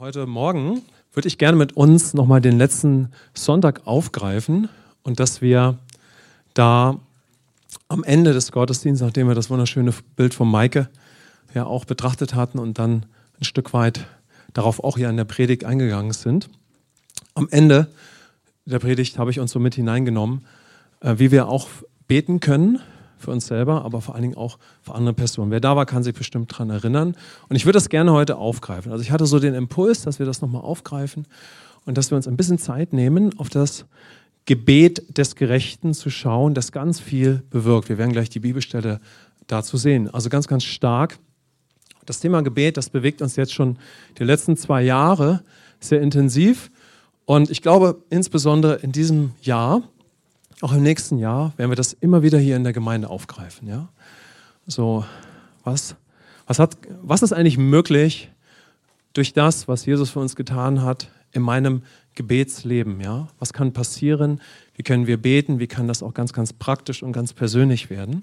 Heute Morgen würde ich gerne mit uns nochmal den letzten Sonntag aufgreifen und dass wir da am Ende des Gottesdienstes, nachdem wir das wunderschöne Bild von Maike ja auch betrachtet hatten und dann ein Stück weit darauf auch hier in der Predigt eingegangen sind, am Ende der Predigt habe ich uns so mit hineingenommen, wie wir auch beten können für uns selber, aber vor allen Dingen auch für andere Personen. Wer da war, kann sich bestimmt dran erinnern. Und ich würde das gerne heute aufgreifen. Also ich hatte so den Impuls, dass wir das nochmal aufgreifen und dass wir uns ein bisschen Zeit nehmen, auf das Gebet des Gerechten zu schauen, das ganz viel bewirkt. Wir werden gleich die Bibelstelle dazu sehen. Also ganz, ganz stark. Das Thema Gebet, das bewegt uns jetzt schon die letzten 2 Jahre sehr intensiv. Und ich glaube, insbesondere in diesem Jahr, auch im nächsten Jahr, werden wir das immer wieder hier in der Gemeinde aufgreifen. Ja? So, was ist eigentlich möglich durch das, was Jesus für uns getan hat in meinem Gebetsleben? Ja? Was kann passieren? Wie können wir beten? Wie kann das auch ganz, ganz praktisch und ganz persönlich werden?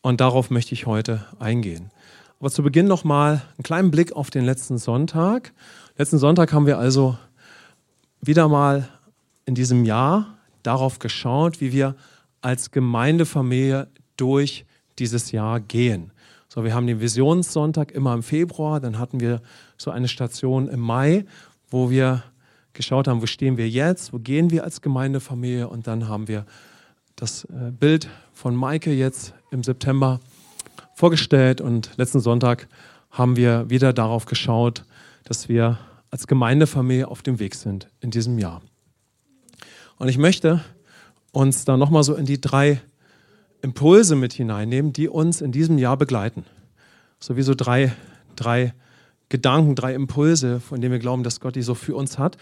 Und darauf möchte ich heute eingehen. Aber zu Beginn nochmal einen kleinen Blick auf den letzten Sonntag. Letzten Sonntag haben wir also wieder mal in diesem Jahr darauf geschaut, wie wir als Gemeindefamilie durch dieses Jahr gehen. So, wir haben den Visionssonntag immer im Februar, dann hatten wir so eine Station im Mai, wo wir geschaut haben, wo stehen wir jetzt, wo gehen wir als Gemeindefamilie, und dann haben wir das Bild von Maike jetzt im September vorgestellt, und letzten Sonntag haben wir wieder darauf geschaut, dass wir als Gemeindefamilie auf dem Weg sind in diesem Jahr. Und ich möchte uns da nochmal so in die 3 Impulse mit hineinnehmen, die uns in diesem Jahr begleiten. Sowieso 3 Gedanken, 3 Impulse, von denen wir glauben, dass Gott die so für uns hat.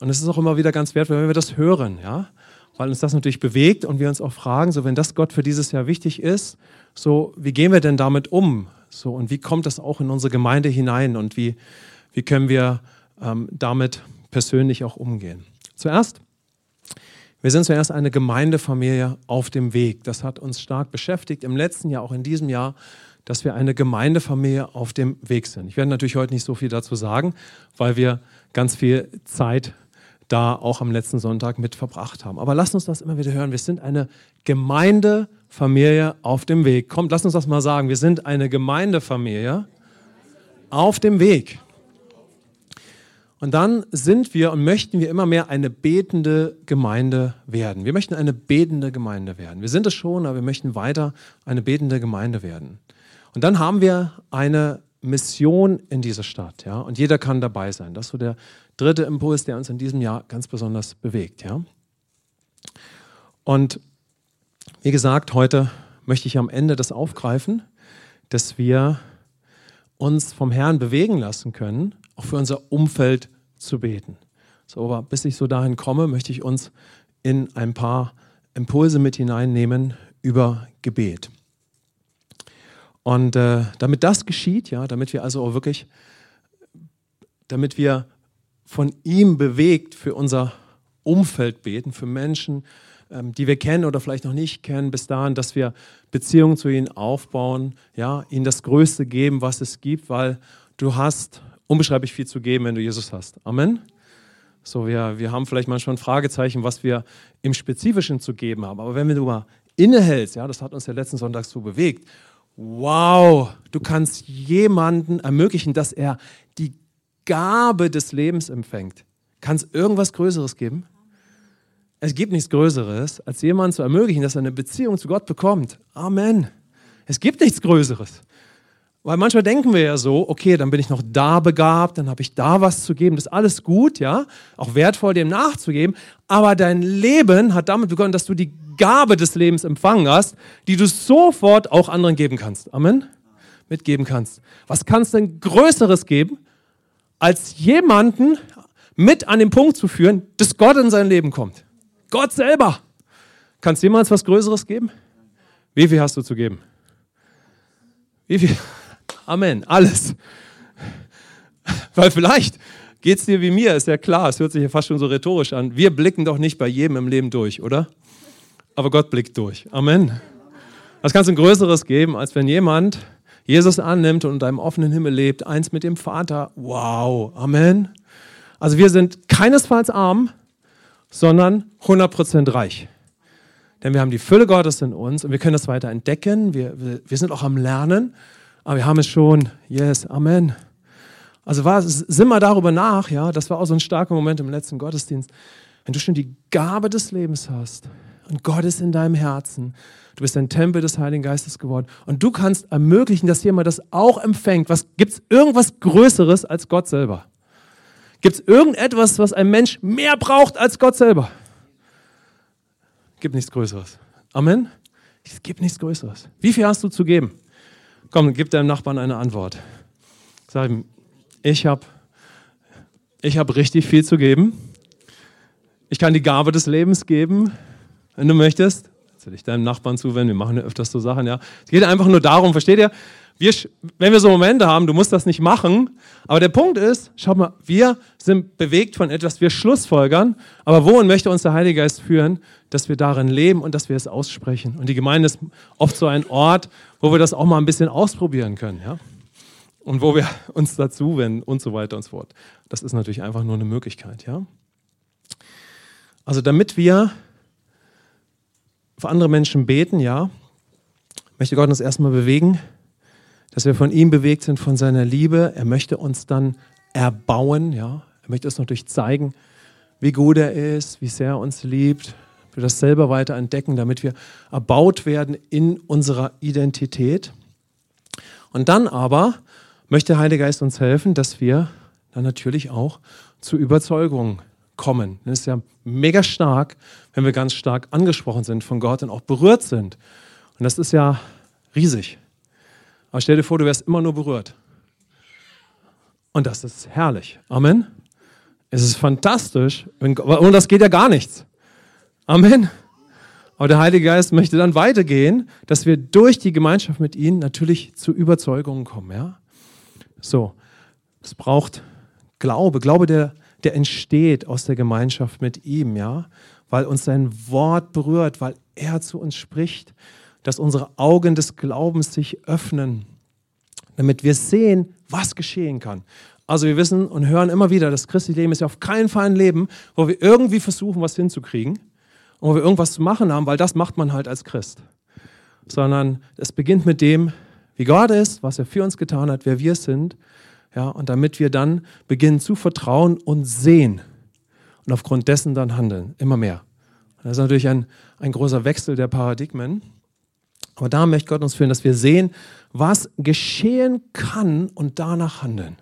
Und es ist auch immer wieder ganz wertvoll, wenn wir das hören, ja? Weil uns das natürlich bewegt und wir uns auch fragen, so wenn das Gott für dieses Jahr wichtig ist, so wie gehen wir denn damit um? So, und wie kommt das auch in unsere Gemeinde hinein und wie können wir damit persönlich auch umgehen? Wir sind zuerst eine Gemeindefamilie auf dem Weg. Das hat uns stark beschäftigt im letzten Jahr, auch in diesem Jahr, dass wir eine Gemeindefamilie auf dem Weg sind. Ich werde natürlich heute nicht so viel dazu sagen, weil wir ganz viel Zeit da auch am letzten Sonntag mit verbracht haben. Aber lasst uns das immer wieder hören. Wir sind eine Gemeindefamilie auf dem Weg. Kommt, lasst uns das mal sagen. Wir sind eine Gemeindefamilie auf dem Weg. Und dann sind wir und möchten wir immer mehr eine betende Gemeinde werden. Wir möchten eine betende Gemeinde werden. Wir sind es schon, aber wir möchten weiter eine betende Gemeinde werden. Und dann haben wir eine Mission in dieser Stadt, ja? Und jeder kann dabei sein. Das ist so der 3. Impuls, der uns in diesem Jahr ganz besonders bewegt, ja? Und wie gesagt, heute möchte ich am Ende das aufgreifen, dass wir uns vom Herrn bewegen lassen können, auch für unser Umfeld zu beten. So, aber bis ich so dahin komme, möchte ich uns in ein paar Impulse mit hineinnehmen über Gebet. Und damit das geschieht, ja, damit wir also auch wirklich, damit wir von ihm bewegt für unser Umfeld beten, für Menschen, die wir kennen oder vielleicht noch nicht kennen, bis dahin, dass wir Beziehungen zu ihnen aufbauen, ja, ihnen das Größte geben, was es gibt, weil du hast unbeschreiblich viel zu geben, wenn du Jesus hast. Amen. So, wir haben vielleicht manchmal ein Fragezeichen, was wir im Spezifischen zu geben haben. Aber wenn du mal innehältst, ja, das hat uns ja letzten Sonntag so bewegt. Wow, du kannst jemanden ermöglichen, dass er die Gabe des Lebens empfängt. Kann es irgendwas Größeres geben? Es gibt nichts Größeres, als jemanden zu ermöglichen, dass er eine Beziehung zu Gott bekommt. Amen. Es gibt nichts Größeres. Weil manchmal denken wir ja so, okay, dann bin ich noch da begabt, dann habe ich da was zu geben, das ist alles gut, ja, auch wertvoll, dem nachzugeben, aber dein Leben hat damit begonnen, dass du die Gabe des Lebens empfangen hast, die du sofort auch anderen geben kannst, Amen, mitgeben kannst. Was kannst du denn Größeres geben, als jemanden mit an den Punkt zu führen, dass Gott in sein Leben kommt? Gott selber. Kannst du jemals was Größeres geben? Wie viel hast du zu geben? Wie viel? Amen, alles. Weil vielleicht geht es dir wie mir, ist ja klar, es hört sich ja fast schon so rhetorisch an. Wir blicken doch nicht bei jedem im Leben durch, oder? Aber Gott blickt durch. Amen. Was kannst du ein Größeres geben, als wenn jemand Jesus annimmt und unter einem offenen Himmel lebt, eins mit dem Vater. Wow, Amen. Also wir sind keinesfalls arm, sondern 100% reich. Denn wir haben die Fülle Gottes in uns und wir können das weiter entdecken. Wir sind auch am Lernen, aber wir haben es schon. Yes, Amen. Also sind wir darüber nach, ja, das war auch so ein starker Moment im letzten Gottesdienst. Wenn du schon die Gabe des Lebens hast und Gott ist in deinem Herzen, du bist ein Tempel des Heiligen Geistes geworden und du kannst ermöglichen, dass jemand das auch empfängt. Gibt es irgendwas Größeres als Gott selber? Gibt es irgendetwas, was ein Mensch mehr braucht als Gott selber? Gibt nichts Größeres. Amen? Es gibt nichts Größeres. Wie viel hast du zu geben? Komm, gib deinem Nachbarn eine Antwort. Sag ihm, ich hab richtig viel zu geben. Ich kann die Gabe des Lebens geben, wenn du möchtest. Kannst du dich deinem Nachbarn zuwenden, wir machen ja öfters so Sachen. Ja. Es geht einfach nur darum, versteht ihr? Wenn wir so Momente haben, du musst das nicht machen, aber der Punkt ist, schau mal, wir sind bewegt von etwas, wir schlussfolgern, aber wohin möchte uns der Heilige Geist führen, dass wir darin leben und dass wir es aussprechen. Und die Gemeinde ist oft so ein Ort, wo wir das auch mal ein bisschen ausprobieren können, ja? Und wo wir uns dazu wenden und so weiter und so fort. Das ist natürlich einfach nur eine Möglichkeit, ja? Also damit wir für andere Menschen beten, ja, möchte Gott uns erstmal bewegen, dass wir von ihm bewegt sind, von seiner Liebe. Er möchte uns dann erbauen, ja. Er möchte uns natürlich zeigen, wie gut er ist, wie sehr er uns liebt. Wir das selber weiter entdecken, damit wir erbaut werden in unserer Identität. Und dann aber möchte der Heilige Geist uns helfen, dass wir dann natürlich auch zu Überzeugungen kommen. Das ist ja mega stark, wenn wir ganz stark angesprochen sind von Gott und auch berührt sind. Und das ist ja riesig. Aber stell dir vor, du wärst immer nur berührt. Und das ist herrlich. Amen. Es ist fantastisch. Und das geht ja gar nichts. Amen. Aber der Heilige Geist möchte dann weitergehen, dass wir durch die Gemeinschaft mit ihm natürlich zu Überzeugungen kommen. Ja? So, es braucht Glaube. Glaube, der entsteht aus der Gemeinschaft mit ihm, ja, weil uns sein Wort berührt, weil er zu uns spricht, dass unsere Augen des Glaubens sich öffnen, damit wir sehen, was geschehen kann. Also wir wissen und hören immer wieder, das christliche Leben ist ja auf keinen Fall ein Leben, wo wir irgendwie versuchen, was hinzukriegen und wo wir irgendwas zu machen haben, weil das macht man halt als Christ. Sondern es beginnt mit dem, wie Gott ist, was er für uns getan hat, wer wir sind. Ja, und damit wir dann beginnen zu vertrauen und sehen und aufgrund dessen dann handeln, immer mehr. Das ist natürlich ein großer Wechsel der Paradigmen. Aber da möchte Gott uns führen, dass wir sehen, was geschehen kann und danach handeln.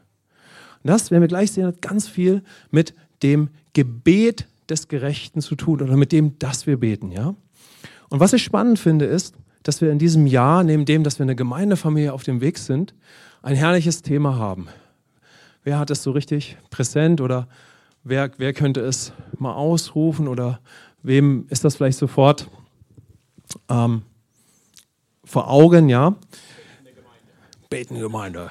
Und das werden wir gleich sehen, hat ganz viel mit dem Gebet des Gerechten zu tun oder mit dem, dass wir beten. Ja? Und was ich spannend finde, ist, dass wir in diesem Jahr, neben dem, dass wir eine Gemeindefamilie auf dem Weg sind, ein herrliches Thema haben. Wer hat es so richtig präsent oder wer könnte es mal ausrufen oder wem ist das vielleicht sofort vor Augen, ja? Betende Gemeinde.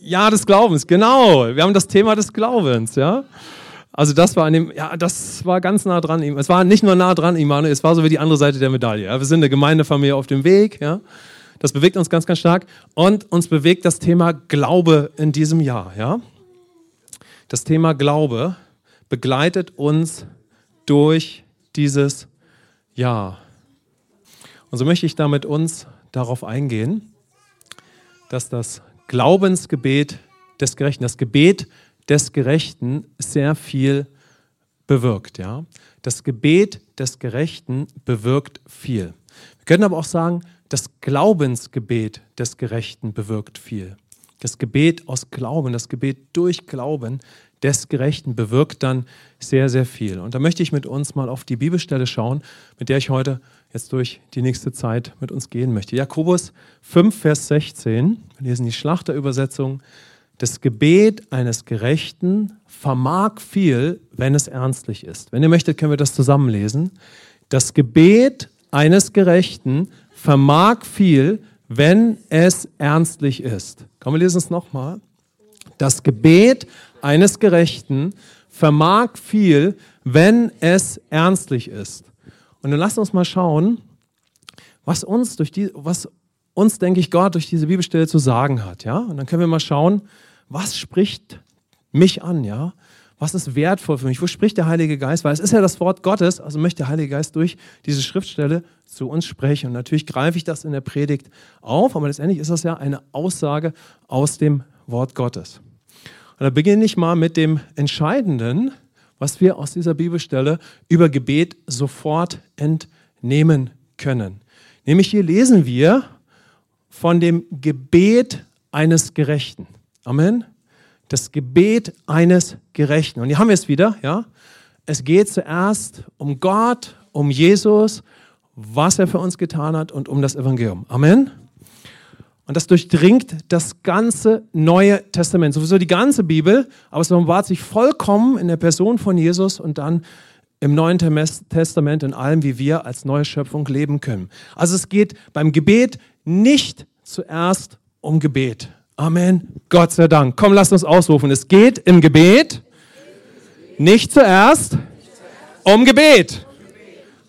Ja, des Glaubens, genau. Wir haben das Thema des Glaubens, ja. Also das war ganz nah dran. Es war nicht nur nah dran, Immanuel, es war so wie die andere Seite der Medaille. Ja? Wir sind eine Gemeindefamilie auf dem Weg, ja. Das bewegt uns ganz, ganz stark und uns bewegt das Thema Glaube in diesem Jahr. Ja? Das Thema Glaube begleitet uns durch dieses Jahr. Und so möchte ich da mit uns darauf eingehen, dass das Glaubensgebet des Gerechten, das Gebet des Gerechten sehr viel bewirkt. Ja? Das Gebet des Gerechten bewirkt viel. Wir können aber auch sagen, das Glaubensgebet des Gerechten bewirkt viel. Das Gebet aus Glauben, das Gebet durch Glauben des Gerechten bewirkt dann sehr, sehr viel. Und da möchte ich mit uns mal auf die Bibelstelle schauen, mit der ich heute jetzt durch die nächste Zeit mit uns gehen möchte. Jakobus 5, Vers 16, wir lesen die Schlachterübersetzung. Das Gebet eines Gerechten vermag viel, wenn es ernstlich ist. Wenn ihr möchtet, können wir das zusammenlesen. Das Gebet eines Gerechten vermag viel, wenn es ernstlich ist. Komm, wir lesen es nochmal. Das Gebet eines Gerechten vermag viel, wenn es ernstlich ist. Und dann lasst uns mal schauen, was uns, denke ich, Gott durch diese Bibelstelle zu sagen hat. Ja? Und dann können wir mal schauen, was spricht mich an? Ja? Was ist wertvoll für mich? Wo spricht der Heilige Geist? Weil es ist ja das Wort Gottes, also möchte der Heilige Geist durch diese Schriftstelle zu uns sprechen. Und natürlich greife ich das in der Predigt auf, aber letztendlich ist das ja eine Aussage aus dem Wort Gottes. Und da beginne ich mal mit dem Entscheidenden, was wir aus dieser Bibelstelle über Gebet sofort entnehmen können. Nämlich hier lesen wir von dem Gebet eines Gerechten. Amen. Das Gebet eines Gerechten. Und hier haben wir es wieder. Ja? Es geht zuerst um Gott, um Jesus, was er für uns getan hat und um das Evangelium. Amen. Und das durchdringt das ganze Neue Testament, sowieso die ganze Bibel, aber es offenbart sich vollkommen in der Person von Jesus und dann im Neuen Testament in allem, wie wir als neue Schöpfung leben können. Also es geht beim Gebet nicht zuerst um Gebet. Amen. Gott sei Dank. Komm, lasst uns ausrufen. Es geht im Gebet nicht zuerst um Gebet.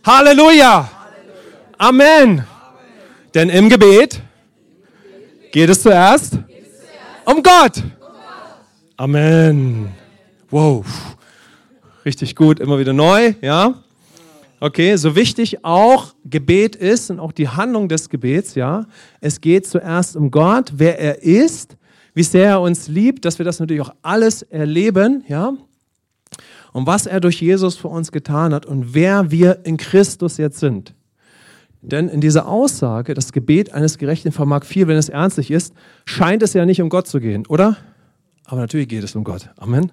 Halleluja. Amen. Denn im Gebet geht es zuerst um Gott. Amen. Wow. Richtig gut, immer wieder neu, ja? Okay, so wichtig auch Gebet ist und auch die Handlung des Gebets, ja? Es geht zuerst um Gott, wer er ist, wie sehr er uns liebt, dass wir das natürlich auch alles erleben, ja? Und was er durch Jesus für uns getan hat und wer wir in Christus jetzt sind. Denn in dieser Aussage, das Gebet eines Gerechten vermag viel, wenn es ernstlich ist, scheint es ja nicht um Gott zu gehen, oder? Aber natürlich geht es um Gott. Amen.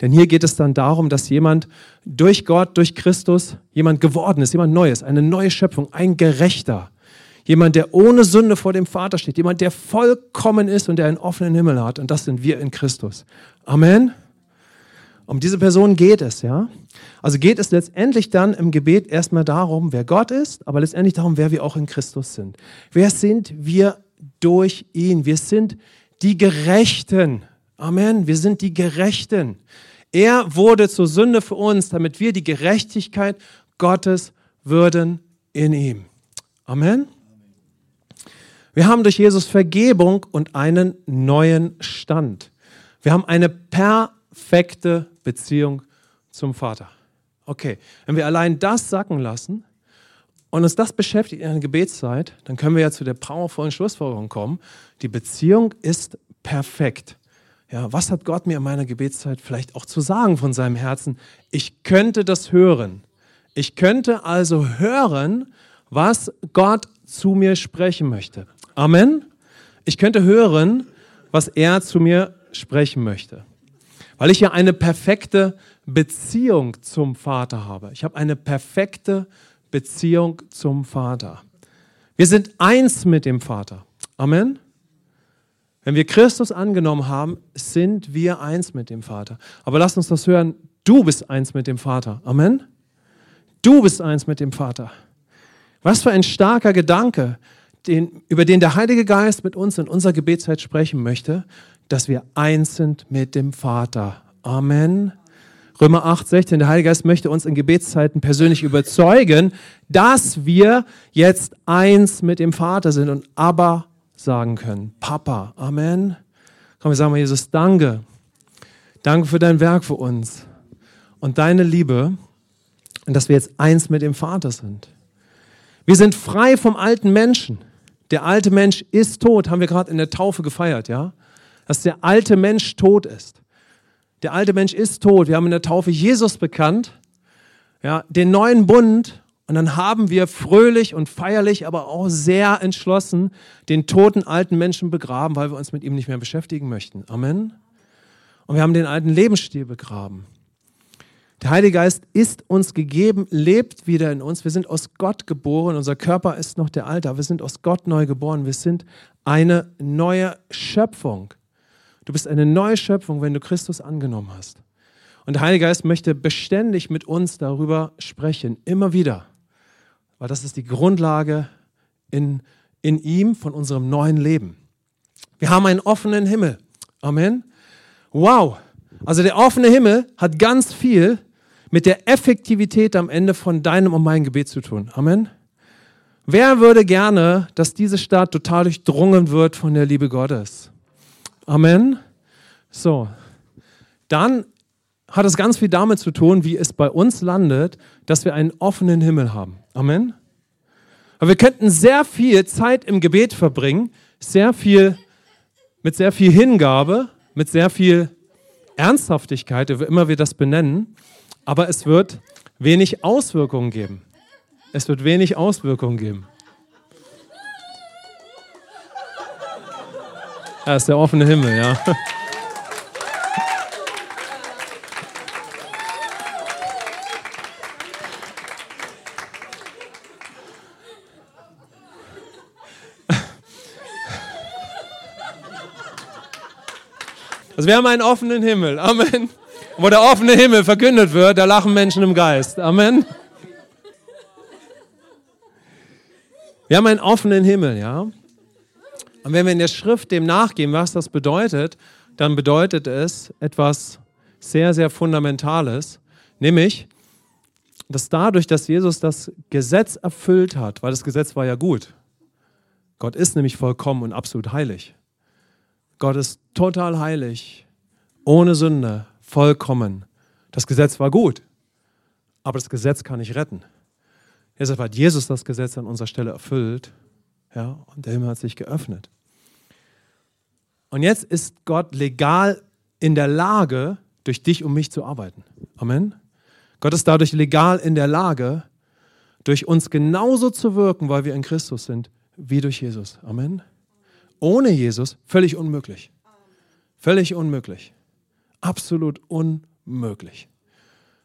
Denn hier geht es dann darum, dass jemand durch Gott, durch Christus, jemand geworden ist, jemand Neues, eine neue Schöpfung, ein Gerechter. Jemand, der ohne Sünde vor dem Vater steht. Jemand, der vollkommen ist und der einen offenen Himmel hat. Und das sind wir in Christus. Amen. Um diese Person geht es, ja. Also geht es letztendlich dann im Gebet erstmal darum, wer Gott ist, aber letztendlich darum, wer wir auch in Christus sind. Wer sind wir durch ihn? Wir sind die Gerechten. Amen. Wir sind die Gerechten. Er wurde zur Sünde für uns, damit wir die Gerechtigkeit Gottes würden in ihm. Amen. Wir haben durch Jesus Vergebung und einen neuen Stand. Wir haben eine perfekte Beziehung zum Vater. Okay, wenn wir allein das sacken lassen und uns das beschäftigt in einer Gebetszeit, dann können wir ja zu der powervollen Schlussfolgerung kommen. Die Beziehung ist perfekt. Ja, was hat Gott mir in meiner Gebetszeit vielleicht auch zu sagen von seinem Herzen? Ich könnte das hören. Ich könnte also hören, was Gott zu mir sprechen möchte. Amen. Ich könnte hören, was er zu mir sprechen möchte. Weil ich ja eine perfekte Beziehung zum Vater habe. Ich habe eine perfekte Beziehung zum Vater. Wir sind eins mit dem Vater. Amen. Wenn wir Christus angenommen haben, sind wir eins mit dem Vater. Aber lasst uns das hören. Du bist eins mit dem Vater. Amen. Du bist eins mit dem Vater. Was für ein starker Gedanke, über den der Heilige Geist mit uns in unserer Gebetszeit sprechen möchte, dass wir eins sind mit dem Vater. Amen. Römer 8,16, der Heilige Geist möchte uns in Gebetszeiten persönlich überzeugen, dass wir jetzt eins mit dem Vater sind und Abba sagen können. Papa. Amen. Komm, wir sagen mal, Jesus, danke. Danke für dein Werk für uns und deine Liebe und dass wir jetzt eins mit dem Vater sind. Wir sind frei vom alten Menschen. Der alte Mensch ist tot, haben wir gerade in der Taufe gefeiert, ja? Dass der alte Mensch tot ist. Der alte Mensch ist tot. Wir haben in der Taufe Jesus bekannt, ja, den neuen Bund. Und dann haben wir fröhlich und feierlich, aber auch sehr entschlossen, den toten alten Menschen begraben, weil wir uns mit ihm nicht mehr beschäftigen möchten. Amen. Und wir haben den alten Lebensstil begraben. Der Heilige Geist ist uns gegeben, lebt wieder in uns. Wir sind aus Gott geboren. Unser Körper ist noch der alte, aber wir sind aus Gott neu geboren. Wir sind eine neue Schöpfung. Du bist eine neue Schöpfung, wenn du Christus angenommen hast. Und der Heilige Geist möchte beständig mit uns darüber sprechen, immer wieder. Weil das ist die Grundlage in ihm von unserem neuen Leben. Wir haben einen offenen Himmel. Amen. Wow. Also der offene Himmel hat ganz viel mit der Effektivität am Ende von deinem und meinem Gebet zu tun. Amen. Wer würde gerne, dass diese Stadt total durchdrungen wird von der Liebe Gottes? Amen. So, dann hat es ganz viel damit zu tun, wie es bei uns landet, dass wir einen offenen Himmel haben. Amen. Aber wir könnten sehr viel Zeit im Gebet verbringen, sehr viel, mit sehr viel Hingabe, mit sehr viel Ernsthaftigkeit, wie immer wir das benennen, aber es wird wenig Auswirkungen geben. Es wird wenig Auswirkungen geben. Das ist der offene Himmel, ja. Also wir haben einen offenen Himmel, Amen. Wo der offene Himmel verkündet wird, da lachen Menschen im Geist, Amen. Wir haben einen offenen Himmel, ja. Und wenn wir in der Schrift dem nachgehen, was das bedeutet, dann bedeutet es etwas sehr, sehr Fundamentales, nämlich, dass dadurch, dass Jesus das Gesetz erfüllt hat, weil das Gesetz war ja gut, Gott ist nämlich vollkommen und absolut heilig. Gott ist total heilig, ohne Sünde, vollkommen. Das Gesetz war gut, aber das Gesetz kann nicht retten. Deshalb hat Jesus das Gesetz an unserer Stelle erfüllt, ja, und der Himmel hat sich geöffnet. Und jetzt ist Gott legal in der Lage, durch dich und mich zu arbeiten. Amen. Gott ist dadurch legal in der Lage, durch uns genauso zu wirken, weil wir in Christus sind, wie durch Jesus. Amen. Ohne Jesus völlig unmöglich. Völlig unmöglich. Absolut unmöglich.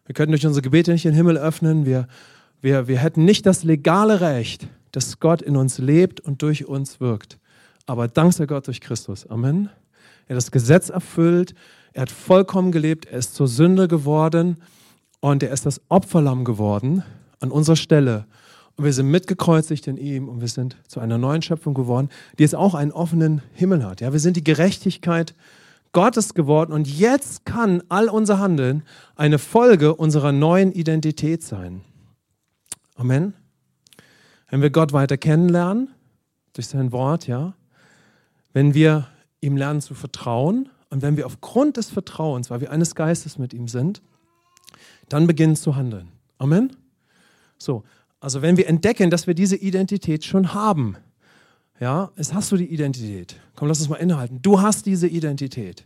Wir könnten durch unsere Gebete nicht den Himmel öffnen. Wir hätten nicht das legale Recht, dass Gott in uns lebt und durch uns wirkt. Aber dank sei Gott durch Christus. Amen. Er hat das Gesetz erfüllt. Er hat vollkommen gelebt. Er ist zur Sünde geworden. Und er ist das Opferlamm geworden an unserer Stelle. Und wir sind mitgekreuzigt in ihm und wir sind zu einer neuen Schöpfung geworden, die jetzt auch einen offenen Himmel hat. Ja, wir sind die Gerechtigkeit Gottes geworden und jetzt kann all unser Handeln eine Folge unserer neuen Identität sein. Amen. Wenn wir Gott weiter kennenlernen, durch sein Wort, ja, wenn wir ihm lernen zu vertrauen und wenn wir aufgrund des Vertrauens, weil wir eines Geistes mit ihm sind, dann beginnen zu handeln. Amen. So. Also wenn wir entdecken, dass wir diese Identität schon haben, ja, jetzt hast du die Identität. Komm, lass uns mal innehalten. Du hast diese Identität.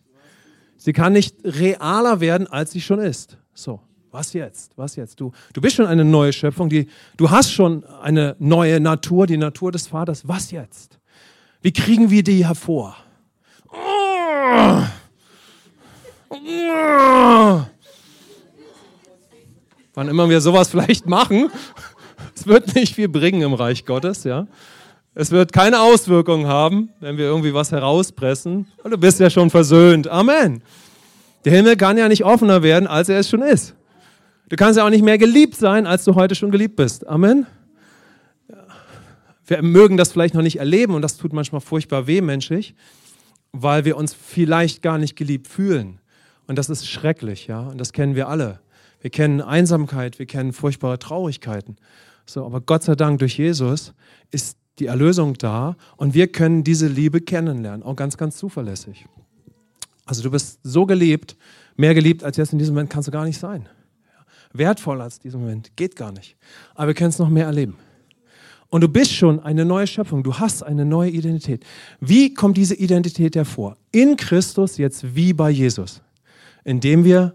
Sie kann nicht realer werden, als sie schon ist. So, was jetzt? Was jetzt? Du bist schon eine neue Schöpfung. Du hast schon eine neue Natur, die Natur des Vaters. Was jetzt? Wie kriegen wir die hervor? Wann immer wir sowas vielleicht machen... Es wird nicht viel bringen im Reich Gottes, ja. Es wird keine Auswirkungen haben, wenn wir irgendwie was herauspressen. Und du bist ja schon versöhnt. Amen. Der Himmel kann ja nicht offener werden, als er es schon ist. Du kannst ja auch nicht mehr geliebt sein, als du heute schon geliebt bist. Amen. Wir mögen das vielleicht noch nicht erleben und das tut manchmal furchtbar weh, menschlich, weil wir uns vielleicht gar nicht geliebt fühlen. Und das ist schrecklich, ja. Und das kennen wir alle. Wir kennen Einsamkeit, wir kennen furchtbare Traurigkeiten. So, aber Gott sei Dank, durch Jesus ist die Erlösung da und wir können diese Liebe kennenlernen, auch ganz, ganz zuverlässig. Also du bist so geliebt, mehr geliebt als jetzt in diesem Moment kannst du gar nicht sein. Wertvoller als diesen Moment, geht gar nicht. Aber wir können es noch mehr erleben. Und du bist schon eine neue Schöpfung, du hast eine neue Identität. Wie kommt diese Identität hervor? In Christus, jetzt wie bei Jesus. Indem wir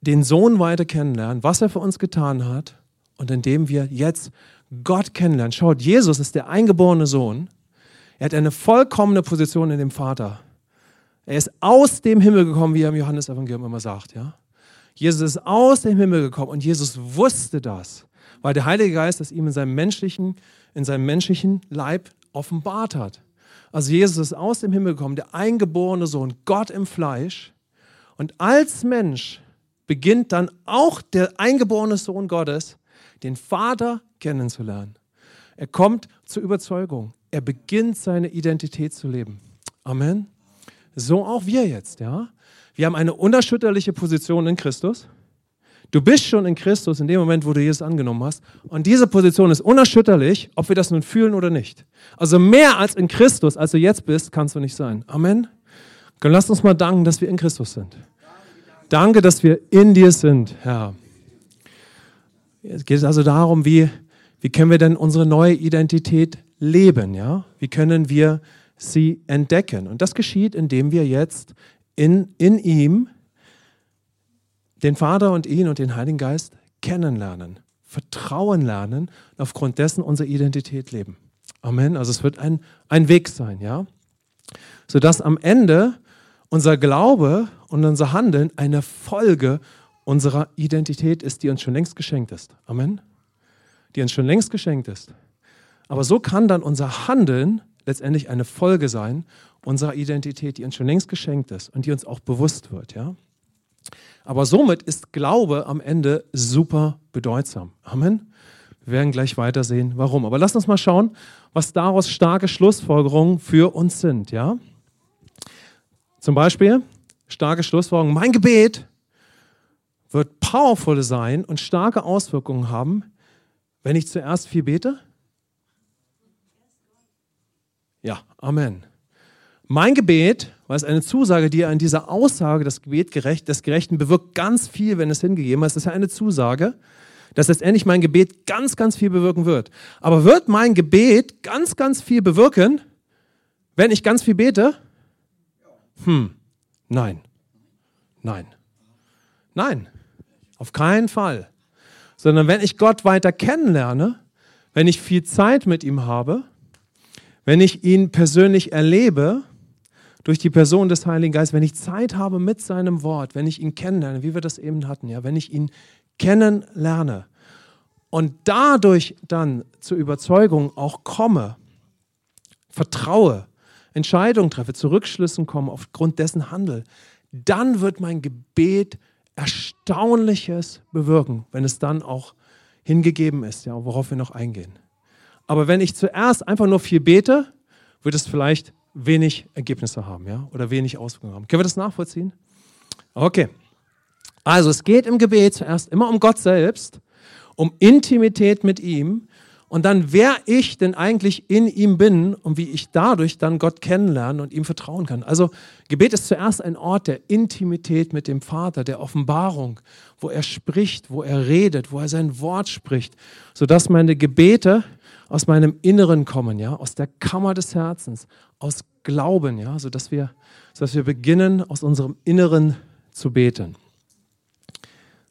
den Sohn weiter kennenlernen, was er für uns getan hat, und indem wir jetzt Gott kennenlernen. Schaut, Jesus ist der eingeborene Sohn. Er hat eine vollkommene Position in dem Vater. Er ist aus dem Himmel gekommen, wie er im Johannes-Evangelium immer sagt. Ja? Jesus ist aus dem Himmel gekommen und Jesus wusste das, weil der Heilige Geist das ihm in seinem menschlichen Leib offenbart hat. Also Jesus ist aus dem Himmel gekommen, der eingeborene Sohn, Gott im Fleisch. Und als Mensch beginnt dann auch der eingeborene Sohn Gottes, den Vater kennenzulernen. Er kommt zur Überzeugung. Er beginnt seine Identität zu leben. Amen. So auch wir jetzt, ja. Wir haben eine unerschütterliche Position in Christus. Du bist schon in Christus in dem Moment, wo du Jesus angenommen hast. Und diese Position ist unerschütterlich, ob wir das nun fühlen oder nicht. Also mehr als in Christus, als du jetzt bist, kannst du nicht sein. Amen. Dann lasst uns mal danken, dass wir in Christus sind. Danke, dass wir in dir sind, Herr. Es geht also darum, wie können wir denn unsere neue Identität leben, ja? Wie können wir sie entdecken? Und das geschieht, indem wir jetzt in ihm den Vater und ihn und den Heiligen Geist kennenlernen, vertrauen lernen und aufgrund dessen unsere Identität leben. Amen. Also es wird ein Weg sein, ja? Sodass am Ende unser Glaube und unser Handeln eine Folge unserer Identität ist, die uns schon längst geschenkt ist. Amen. Die uns schon längst geschenkt ist. Aber so kann dann unser Handeln letztendlich eine Folge sein unserer Identität, die uns schon längst geschenkt ist und die uns auch bewusst wird, ja? Aber somit ist Glaube am Ende super bedeutsam. Amen. Wir werden gleich weitersehen, warum. Aber lasst uns mal schauen, was daraus starke Schlussfolgerungen für uns sind, ja? Zum Beispiel starke Schlussfolgerungen. Mein Gebet wird powerful sein und starke Auswirkungen haben, wenn ich zuerst viel bete. Ja, Amen. Mein Gebet, weil es eine Zusage, die ja in dieser Aussage, das Gebet des Gerechten bewirkt ganz viel, wenn es hingegeben ist. Das ist ja eine Zusage, dass letztendlich mein Gebet ganz, ganz viel bewirken wird. Aber wird mein Gebet ganz, ganz viel bewirken, wenn ich ganz viel bete? Nein. Nein. Nein. Auf keinen Fall. Sondern wenn ich Gott weiter kennenlerne, wenn ich viel Zeit mit ihm habe, wenn ich ihn persönlich erlebe, durch die Person des Heiligen Geistes, wenn ich Zeit habe mit seinem Wort, wenn ich ihn kennenlerne, wie wir das eben hatten, ja, wenn ich ihn kennenlerne und dadurch dann zur Überzeugung auch komme, vertraue, Entscheidungen treffe, zu Rückschlüssen komme, aufgrund dessen handle, dann wird mein Gebet Erstaunliches bewirken, wenn es dann auch hingegeben ist, ja, worauf wir noch eingehen. Aber wenn ich zuerst einfach nur viel bete, wird es vielleicht wenig Ergebnisse haben, ja, oder wenig Auswirkungen haben. Können wir das nachvollziehen? Okay. Also es geht im Gebet zuerst immer um Gott selbst, um Intimität mit ihm und dann, wer ich denn eigentlich in ihm bin und wie ich dadurch dann Gott kennenlerne und ihm vertrauen kann. Also Gebet ist zuerst ein Ort der Intimität mit dem Vater, der Offenbarung, wo er spricht, wo er redet, wo er sein Wort spricht, sodass meine Gebete aus meinem Inneren kommen, ja, aus der Kammer des Herzens, aus Glauben, ja, sodass wir beginnen, aus unserem Inneren zu beten.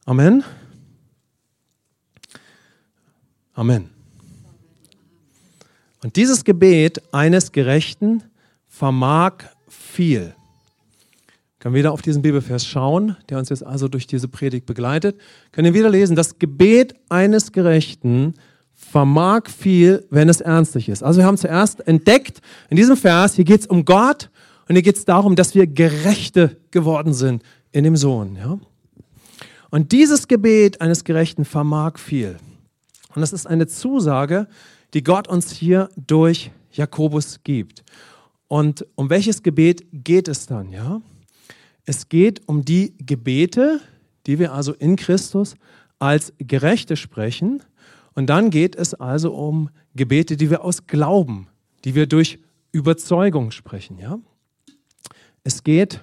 Amen. Amen. Und dieses Gebet eines Gerechten vermag viel. Wir können wieder auf diesen Bibelvers schauen, der uns jetzt also durch diese Predigt begleitet. Wir können wieder lesen, das Gebet eines Gerechten vermag viel, wenn es ernstlich ist. Also wir haben zuerst entdeckt, in diesem Vers, hier geht es um Gott und hier geht es darum, dass wir Gerechte geworden sind in dem Sohn. Ja? Und dieses Gebet eines Gerechten vermag viel. Und das ist eine Zusage, die Gott uns hier durch Jakobus gibt. Und um welches Gebet geht es dann? Ja? Es geht um die Gebete, die wir also in Christus als Gerechte sprechen. Und dann geht es also um Gebete, die wir aus Glauben, die wir durch Überzeugung sprechen. Ja? Es geht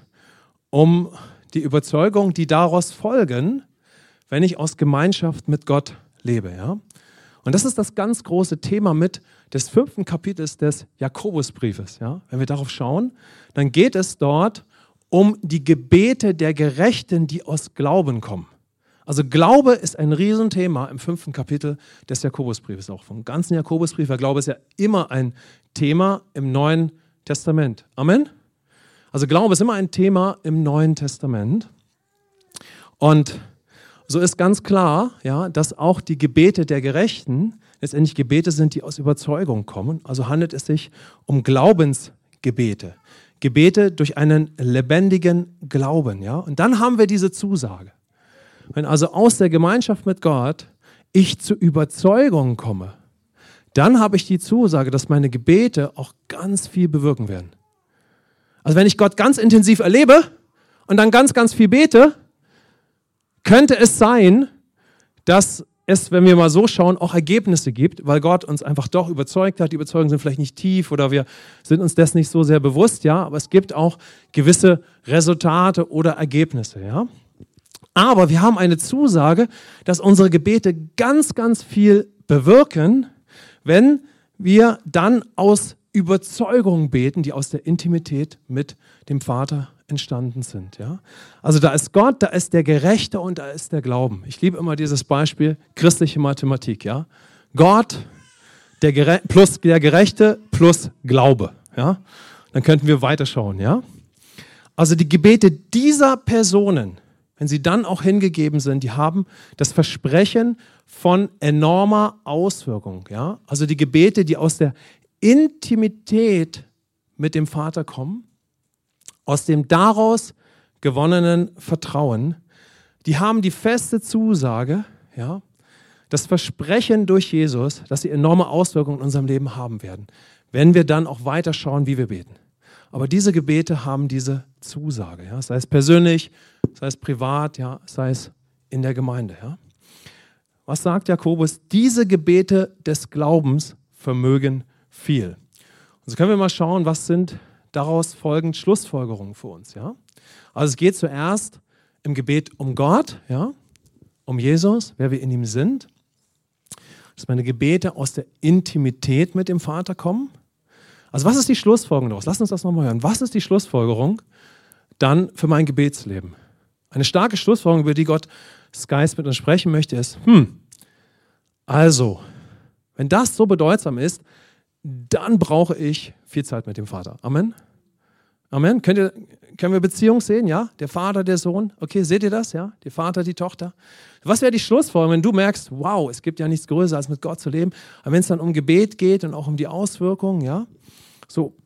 um die Überzeugung, die daraus folgen, wenn ich aus Gemeinschaft mit Gott lebe. Ja? Und das ist das ganz große Thema mit des 5. Kapitels des Jakobusbriefes. Ja? Wenn wir darauf schauen, dann geht es dort um die Gebete der Gerechten, die aus Glauben kommen. Also Glaube ist ein Riesenthema im 5. Kapitel des Jakobusbriefes, auch vom ganzen Jakobusbrief. Weil Glaube ist ja immer ein Thema im Neuen Testament. Amen? Also Glaube ist immer ein Thema im Neuen Testament. Und so ist ganz klar, ja, dass auch die Gebete der Gerechten letztendlich Gebete sind, die aus Überzeugung kommen. Also handelt es sich um Glaubensgebete. Gebete durch einen lebendigen Glauben. Ja? Und dann haben wir diese Zusage. Wenn also aus der Gemeinschaft mit Gott ich zu Überzeugungen komme, dann habe ich die Zusage, dass meine Gebete auch ganz viel bewirken werden. Also wenn ich Gott ganz intensiv erlebe und dann ganz, ganz viel bete, könnte es sein, dass es, wenn wir mal so schauen, auch Ergebnisse gibt, weil Gott uns einfach doch überzeugt hat. Die Überzeugungen sind vielleicht nicht tief oder wir sind uns dessen nicht so sehr bewusst, ja, aber es gibt auch gewisse Resultate oder Ergebnisse, ja. Aber wir haben eine Zusage, dass unsere Gebete ganz, ganz viel bewirken, wenn wir dann aus Überzeugungen beten, die aus der Intimität mit dem Vater entstanden sind. Ja? Also da ist Gott, da ist der Gerechte und da ist der Glauben. Ich liebe immer dieses Beispiel, christliche Mathematik. Ja? Gott plus der Gerechte plus Glaube. Ja? Dann könnten wir weiterschauen. Ja? Also die Gebete dieser Personen, wenn sie dann auch hingegeben sind, die haben das Versprechen von enormer Auswirkung. Ja? Also die Gebete, die aus der Intimität mit dem Vater kommen, aus dem daraus gewonnenen Vertrauen, die haben die feste Zusage, ja, das Versprechen durch Jesus, dass sie enorme Auswirkungen in unserem Leben haben werden, wenn wir dann auch weiter schauen, wie wir beten. Aber diese Gebete haben diese Zusage, ja, sei es persönlich, sei es privat, ja, sei es in der Gemeinde. Ja. Was sagt Jakobus? Diese Gebete des Glaubens vermögen viel. Und so können wir mal schauen, was sind daraus folgend Schlussfolgerungen für uns. Ja? Also es geht zuerst im Gebet um Gott, ja? Um Jesus, wer wir in ihm sind. Dass meine Gebete aus der Intimität mit dem Vater kommen. Also was ist die Schlussfolgerung daraus? Lass uns das nochmal hören. Was ist die Schlussfolgerung dann für mein Gebetsleben? Eine starke Schlussfolgerung, über die Gottes Geist mit uns sprechen möchte, ist, also, wenn das so bedeutsam ist, dann brauche ich viel Zeit mit dem Vater. Amen? Amen? Können wir Beziehung sehen? Ja? Der Vater, der Sohn. Okay, seht ihr das? Ja? Der Vater, die Tochter. Was wäre die Schlussfolgerung, wenn du merkst, wow, es gibt ja nichts Größeres, als mit Gott zu leben. Aber wenn es dann um Gebet geht und auch um die Auswirkungen, ja? So,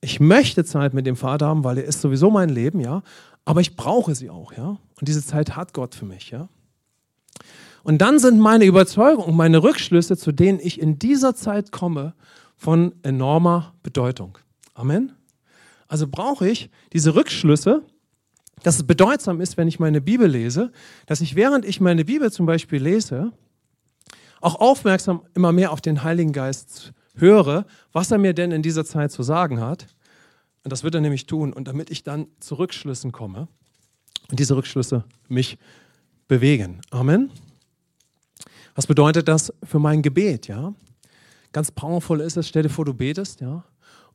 ich möchte Zeit mit dem Vater haben, weil er ist sowieso mein Leben, ja? Aber ich brauche sie auch, ja? Und diese Zeit hat Gott für mich, ja? Und dann sind meine Überzeugungen, meine Rückschlüsse, zu denen ich in dieser Zeit komme, von enormer Bedeutung. Amen. Also brauche ich diese Rückschlüsse, dass es bedeutsam ist, wenn ich meine Bibel lese, dass ich, während ich meine Bibel zum Beispiel lese, auch aufmerksam immer mehr auf den Heiligen Geist höre, was er mir denn in dieser Zeit zu sagen hat. Und das wird er nämlich tun. Und damit ich dann zu Rückschlüssen komme und diese Rückschlüsse mich bewegen. Amen. Was bedeutet das für mein Gebet? Ja. Ganz powerful ist es, stell dir vor, du betest, ja,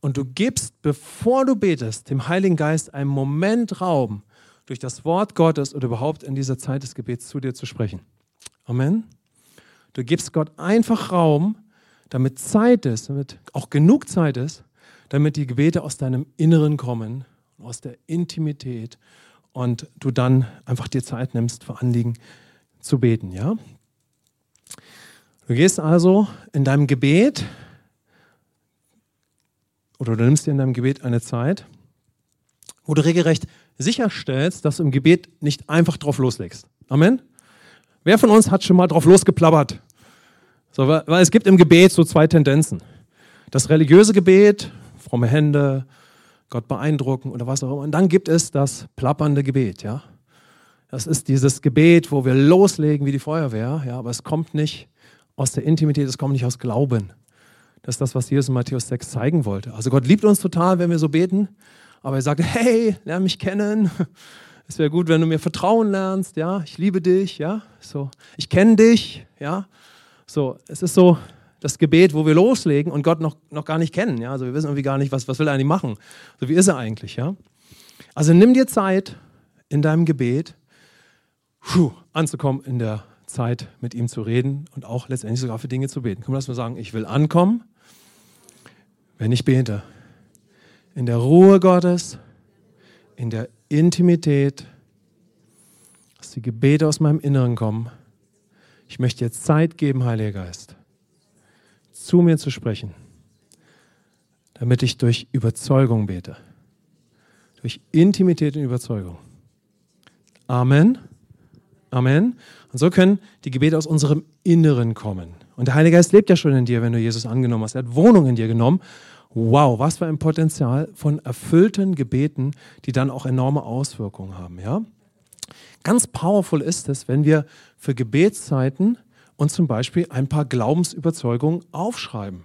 und du gibst, bevor du betest, dem Heiligen Geist einen Moment Raum, durch das Wort Gottes oder überhaupt in dieser Zeit des Gebets zu dir zu sprechen. Amen. Du gibst Gott einfach Raum, damit Zeit ist, damit auch genug Zeit ist, damit die Gebete aus deinem Inneren kommen, aus der Intimität, und du dann einfach dir Zeit nimmst, für Anliegen zu beten, ja. Du gehst also in deinem Gebet, oder du nimmst dir in deinem Gebet eine Zeit, wo du regelrecht sicherstellst, dass du im Gebet nicht einfach drauf loslegst. Amen? Wer von uns hat schon mal drauf losgeplappert? So, weil es gibt im Gebet so zwei Tendenzen. Das religiöse Gebet, fromme Hände, Gott beeindrucken oder was auch immer. Und dann gibt es das plappernde Gebet. Ja? Das ist dieses Gebet, wo wir loslegen wie die Feuerwehr, ja? Aber es kommt nicht aus der Intimität, es kommt nicht aus Glauben. Das ist das, was Jesus in Matthäus 6 zeigen wollte. Also Gott liebt uns total, wenn wir so beten, aber er sagt, hey, lerne mich kennen. Es wäre gut, wenn du mir vertrauen lernst, ja, ich liebe dich, ja, so, ich kenne dich, ja. So, es ist so das Gebet, wo wir loslegen und Gott noch gar nicht kennen, ja, also wir wissen irgendwie gar nicht, was will er eigentlich machen? So, wie ist er eigentlich, ja? Also nimm dir Zeit in deinem Gebet, anzukommen in der Zeit, mit ihm zu reden und auch letztendlich sogar für Dinge zu beten. Komm, lass mal sagen, ich will ankommen, wenn ich bete. In der Ruhe Gottes, in der Intimität, dass die Gebete aus meinem Inneren kommen. Ich möchte jetzt Zeit geben, Heiliger Geist, zu mir zu sprechen, damit ich durch Überzeugung bete. Durch Intimität und Überzeugung. Amen. Amen. Und so können die Gebete aus unserem Inneren kommen. Und der Heilige Geist lebt ja schon in dir, wenn du Jesus angenommen hast. Er hat Wohnung in dir genommen. Wow, was für ein Potenzial von erfüllten Gebeten, die dann auch enorme Auswirkungen haben. Ja? Ganz powerful ist es, wenn wir für Gebetszeiten uns zum Beispiel ein paar Glaubensüberzeugungen aufschreiben.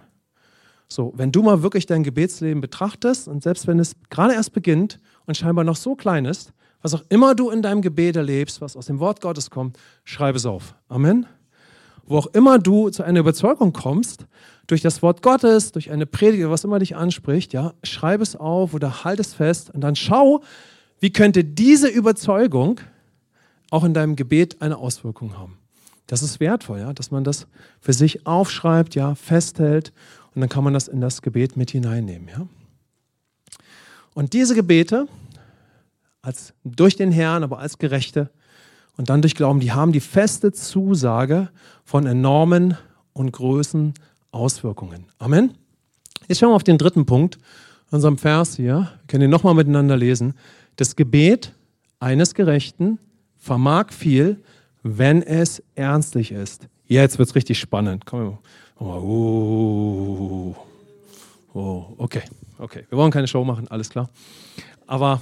So, wenn du mal wirklich dein Gebetsleben betrachtest und selbst wenn es gerade erst beginnt und scheinbar noch so klein ist, was auch immer du in deinem Gebet erlebst, was aus dem Wort Gottes kommt, schreib es auf. Amen. Wo auch immer du zu einer Überzeugung kommst, durch das Wort Gottes, durch eine Predigt oder was immer dich anspricht, ja, schreib es auf oder halt es fest und dann schau, wie könnte diese Überzeugung auch in deinem Gebet eine Auswirkung haben. Das ist wertvoll, ja, dass man das für sich aufschreibt, ja, festhält und dann kann man das in das Gebet mit hineinnehmen, ja. Und diese Gebete durch den Herrn, aber als Gerechte und dann durch Glauben, die haben die feste Zusage von enormen und großen Auswirkungen. Amen. Jetzt schauen wir auf den dritten Punkt in unserem Vers hier. Wir können ihn nochmal miteinander lesen. Das Gebet eines Gerechten vermag viel, wenn es ernstlich ist. Jetzt wird es richtig spannend. Komm, okay. Wir wollen keine Show machen, alles klar. Aber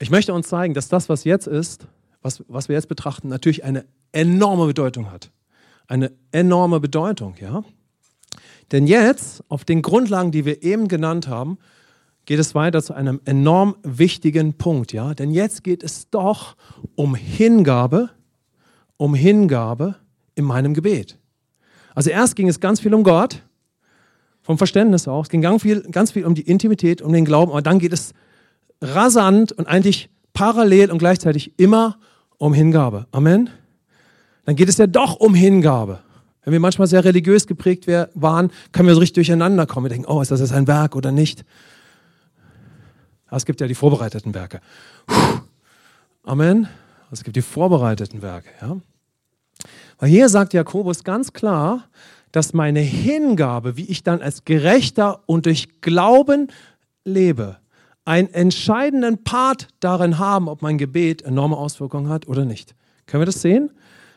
ich möchte uns zeigen, dass das, was jetzt ist, was wir jetzt betrachten, natürlich eine enorme Bedeutung hat. Eine enorme Bedeutung, ja. Denn jetzt, auf den Grundlagen, die wir eben genannt haben, geht es weiter zu einem enorm wichtigen Punkt, ja. Denn jetzt geht es doch um Hingabe in meinem Gebet. Also erst ging es ganz viel um Gott, vom Verständnis auch. Es ging ganz viel um die Intimität, um den Glauben, aber dann geht es rasant und eigentlich parallel und gleichzeitig immer um Hingabe. Amen. Dann geht es ja doch um Hingabe. Wenn wir manchmal sehr religiös geprägt waren, können wir so richtig durcheinander kommen. Wir denken, oh, ist das jetzt ein Werk oder nicht? Aber es gibt ja die vorbereiteten Werke. Puh. Amen. Es gibt die vorbereiteten Werke. Ja? Weil hier sagt Jakobus ganz klar, dass meine Hingabe, wie ich dann als Gerechter und durch Glauben lebe, einen entscheidenden Part darin haben, ob mein Gebet enorme Auswirkungen hat oder nicht. Können wir das sehen?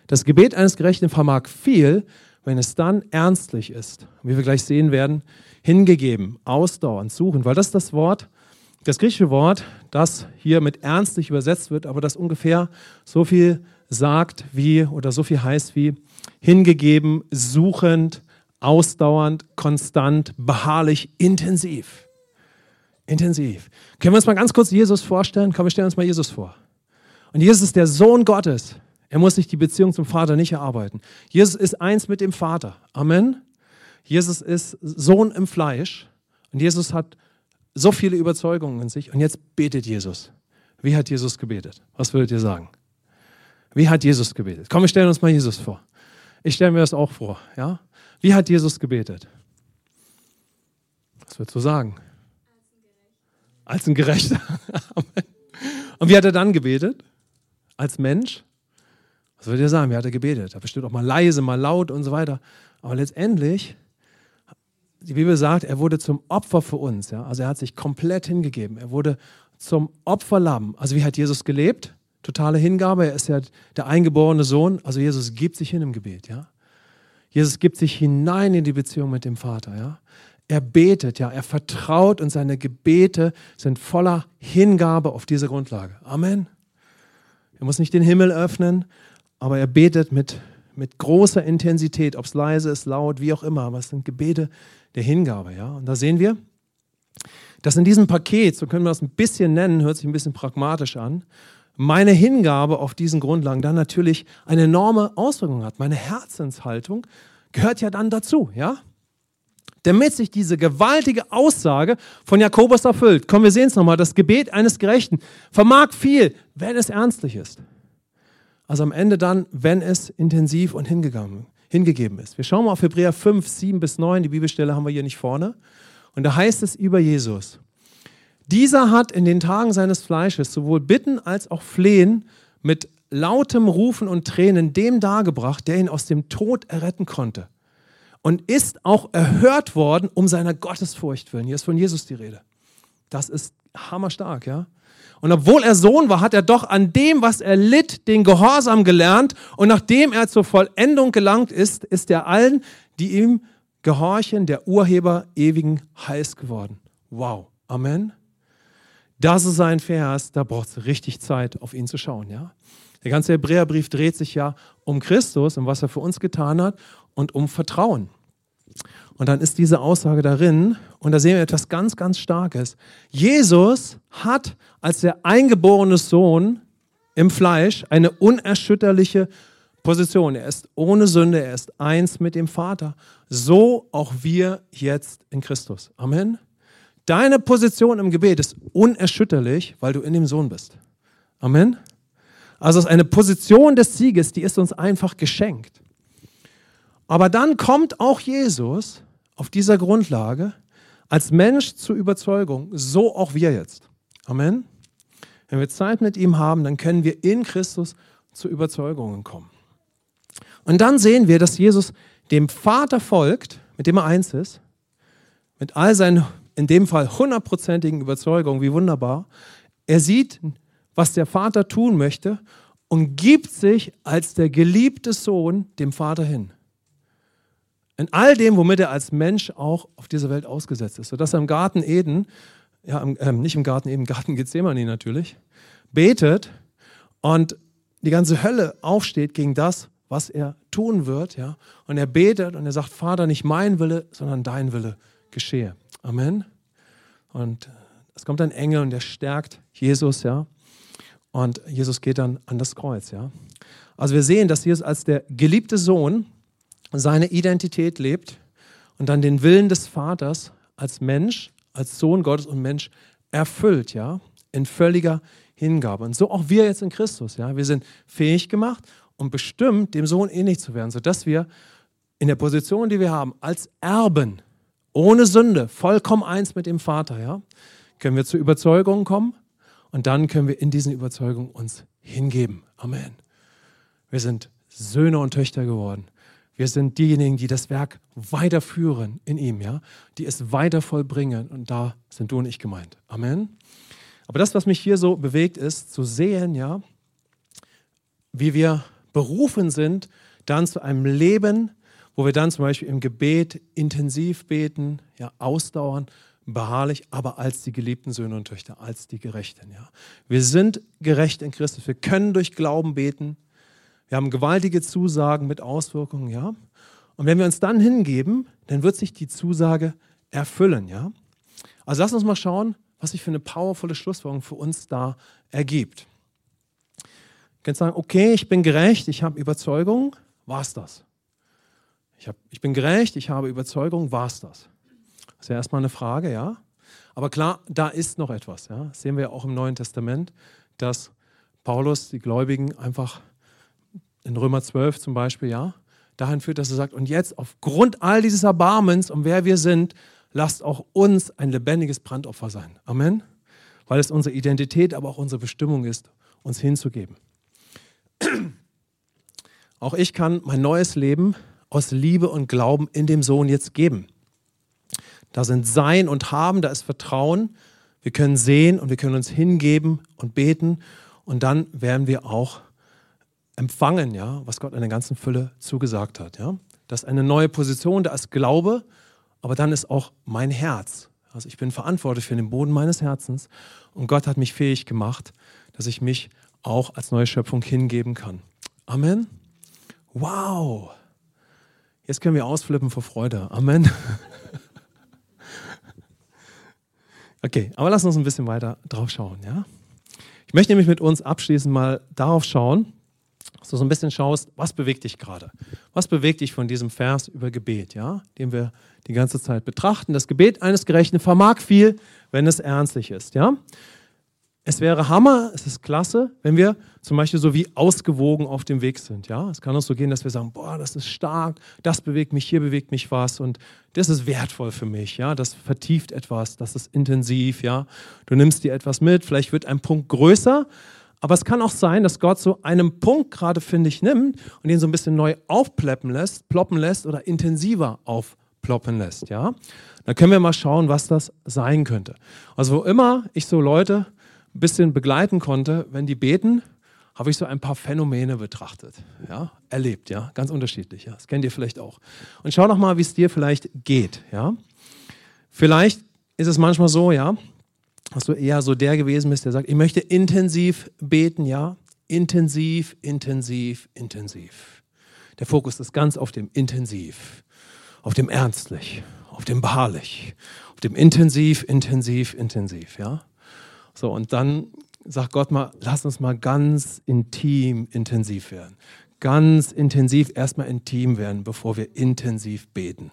Das Gebet eines Gerechten vermag viel, wenn es dann ernstlich ist. Wie wir gleich sehen werden, hingegeben, ausdauernd, suchen. Weil das ist das Wort, das griechische Wort, das hier mit ernstlich übersetzt wird, aber das ungefähr so viel sagt wie, oder so viel heißt wie, hingegeben, suchend, ausdauernd, konstant, beharrlich, intensiv. Intensiv. Können wir uns mal ganz kurz Jesus vorstellen? Komm, wir stellen uns mal Jesus vor. Und Jesus ist der Sohn Gottes. Er muss sich die Beziehung zum Vater nicht erarbeiten. Jesus ist eins mit dem Vater. Amen. Jesus ist Sohn im Fleisch. Und Jesus hat so viele Überzeugungen in sich. Und jetzt betet Jesus. Wie hat Jesus gebetet? Was würdet ihr sagen? Wie hat Jesus gebetet? Komm, wir stellen uns mal Jesus vor. Ich stelle mir das auch vor. Ja? Wie hat Jesus gebetet? Was würdest du sagen? Als ein Gerechter. Amen. Und wie hat er dann gebetet? Als Mensch? Was würdet ihr sagen? Wie hat er gebetet? Er hat bestimmt auch mal leise, mal laut und so weiter. Aber letztendlich, die Bibel sagt, er wurde zum Opfer für uns. Ja? Also er hat sich komplett hingegeben. Er wurde zum Opferlamm. Also wie hat Jesus gelebt? Totale Hingabe. Er ist ja der eingeborene Sohn. Also Jesus gibt sich hin im Gebet. Ja? Jesus gibt sich hinein in die Beziehung mit dem Vater. Ja? Er betet, ja, er vertraut und seine Gebete sind voller Hingabe auf diese Grundlage. Amen. Er muss nicht den Himmel öffnen, aber er betet mit großer Intensität, ob es leise ist, laut, wie auch immer. Aber es sind Gebete der Hingabe, ja. Und da sehen wir, dass in diesem Paket, so können wir das ein bisschen nennen, hört sich ein bisschen pragmatisch an, meine Hingabe auf diesen Grundlagen dann natürlich eine enorme Auswirkung hat. Meine Herzenshaltung gehört ja dann dazu, ja. Damit sich diese gewaltige Aussage von Jakobus erfüllt. Komm, wir sehen es nochmal. Das Gebet eines Gerechten vermag viel, wenn es ernstlich ist. Also am Ende dann, wenn es intensiv und hingegeben ist. Wir schauen mal auf Hebräer 5, 7-9. Die Bibelstelle haben wir hier nicht vorne. Und da heißt es über Jesus. Dieser hat in den Tagen seines Fleisches sowohl Bitten als auch Flehen mit lautem Rufen und Tränen dem dargebracht, der ihn aus dem Tod erretten konnte. Und ist auch erhört worden um seiner Gottesfurcht willen. Hier ist von Jesus die Rede. Das ist hammerstark, ja. Und obwohl er Sohn war, hat er doch an dem, was er litt, den Gehorsam gelernt. Und nachdem er zur Vollendung gelangt ist, ist er allen, die ihm gehorchen, der Urheber ewigen Heils geworden. Wow. Amen. Das ist ein Vers, da braucht es richtig Zeit, auf ihn zu schauen. Ja? Der ganze Hebräerbrief dreht sich ja um Christus und was er für uns getan hat und um Vertrauen. Und dann ist diese Aussage darin, und da sehen wir etwas ganz, ganz Starkes. Jesus hat als der eingeborene Sohn im Fleisch eine unerschütterliche Position. Er ist ohne Sünde, er ist eins mit dem Vater. So auch wir jetzt in Christus. Amen. Deine Position im Gebet ist unerschütterlich, weil du in dem Sohn bist. Amen. Also es ist eine Position des Sieges, die ist uns einfach geschenkt. Aber dann kommt auch Jesus auf dieser Grundlage als Mensch zur Überzeugung, so auch wir jetzt. Amen. Wenn wir Zeit mit ihm haben, dann können wir in Christus zu Überzeugungen kommen. Und dann sehen wir, dass Jesus dem Vater folgt, mit dem er eins ist, mit all seinen, in dem Fall 100%igen Überzeugungen, wie wunderbar. Er sieht, was der Vater tun möchte und gibt sich als der geliebte Sohn dem Vater hin. In all dem, womit er als Mensch auch auf dieser Welt ausgesetzt ist. Sodass er im Garten Eden, nicht im Garten Eden, im Garten Gethsemane natürlich, betet und die ganze Hölle aufsteht gegen das, was er tun wird. Ja? Und er betet und er sagt, Vater, nicht mein Wille, sondern dein Wille geschehe. Amen. Und es kommt ein Engel und der stärkt Jesus. Ja? Und Jesus geht dann an das Kreuz. Ja? Also wir sehen, dass Jesus als der geliebte Sohn seine Identität lebt und dann den Willen des Vaters als Mensch, als Sohn Gottes und Mensch erfüllt, ja, in völliger Hingabe. Und so auch wir jetzt in Christus, ja, wir sind fähig gemacht und bestimmt, dem Sohn ähnlich zu werden, sodass wir in der Position, die wir haben, als Erben, ohne Sünde, vollkommen eins mit dem Vater, ja, können wir zu Überzeugungen kommen und dann können wir in diesen Überzeugungen uns hingeben. Amen. Wir sind Söhne und Töchter geworden. Wir sind diejenigen, die das Werk weiterführen in ihm, ja? Die es weiter vollbringen. Und da sind du und ich gemeint. Amen. Aber das, was mich hier so bewegt, ist zu sehen, ja, wie wir berufen sind, dann zu einem Leben, wo wir dann zum Beispiel im Gebet intensiv beten, ja, ausdauern, beharrlich, aber als die geliebten Söhne und Töchter, als die Gerechten. Ja? Wir sind gerecht in Christus. Wir können durch Glauben beten. Wir haben gewaltige Zusagen mit Auswirkungen, ja. Und wenn wir uns dann hingeben, dann wird sich die Zusage erfüllen, ja. Also lass uns mal schauen, was sich für eine powervolle Schlussfolgerung für uns da ergibt. Du kannst sagen, okay, ich bin gerecht, ich habe Überzeugung, war's das. Ich bin gerecht, ich habe Überzeugung, war's das. Das ist ja erstmal eine Frage, ja. Aber klar, da ist noch etwas, ja. Das sehen wir ja auch im Neuen Testament, dass Paulus die Gläubigen einfach in Römer 12 zum Beispiel, ja, dahin führt, dass er sagt, und jetzt aufgrund all dieses Erbarmens, um wer wir sind, lasst auch uns ein lebendiges Brandopfer sein. Amen. Weil es unsere Identität, aber auch unsere Bestimmung ist, uns hinzugeben. Auch ich kann mein neues Leben aus Liebe und Glauben in dem Sohn jetzt geben. Da sind Sein und Haben, da ist Vertrauen. Wir können sehen und wir können uns hingeben und beten. Und dann werden wir auch empfangen, ja, was Gott in der ganzen Fülle zugesagt hat. Ja. Das ist eine neue Position, da ist Glaube, aber dann ist auch mein Herz. Also ich bin verantwortlich für den Boden meines Herzens und Gott hat mich fähig gemacht, dass ich mich auch als neue Schöpfung hingeben kann. Amen. Wow. Jetzt können wir ausflippen vor Freude. Amen. Okay, aber lass uns ein bisschen weiter drauf schauen. Ja. Ich möchte nämlich mit uns abschließend mal darauf schauen, dass du so ein bisschen schaust, was bewegt dich gerade? Was bewegt dich von diesem Vers über Gebet, ja, den wir die ganze Zeit betrachten? Das Gebet eines Gerechten vermag viel, wenn es ernstlich ist, ja. Es wäre Hammer, es ist klasse, wenn wir zum Beispiel so wie ausgewogen auf dem Weg sind, ja. Es kann uns so gehen, dass wir sagen, boah, das ist stark, das bewegt mich, hier bewegt mich was und das ist wertvoll für mich, ja. Das vertieft etwas, das ist intensiv, ja. Du nimmst dir etwas mit, vielleicht wird ein Punkt größer. Aber es kann auch sein, dass Gott so einen Punkt gerade, finde ich, nimmt und den so ein bisschen neu ploppen lässt oder intensiver aufploppen lässt. Ja? Dann können wir mal schauen, was das sein könnte. Also wo immer ich so Leute ein bisschen begleiten konnte, wenn die beten, habe ich so ein paar Phänomene betrachtet, ja? Erlebt, ja, ganz unterschiedlich. Ja? Das kennt ihr vielleicht auch. Und schau doch mal, wie es dir vielleicht geht. Ja? Vielleicht ist es manchmal so, ja, dass du eher so der gewesen bist, der sagt, ich möchte intensiv beten, ja, intensiv, intensiv, intensiv. Der Fokus ist ganz auf dem intensiv, auf dem ernstlich, auf dem beharrlich, auf dem intensiv, intensiv, intensiv, ja. So, und dann sagt Gott mal, lass uns mal ganz intim intensiv werden. Ganz intensiv erstmal intim werden, bevor wir intensiv beten.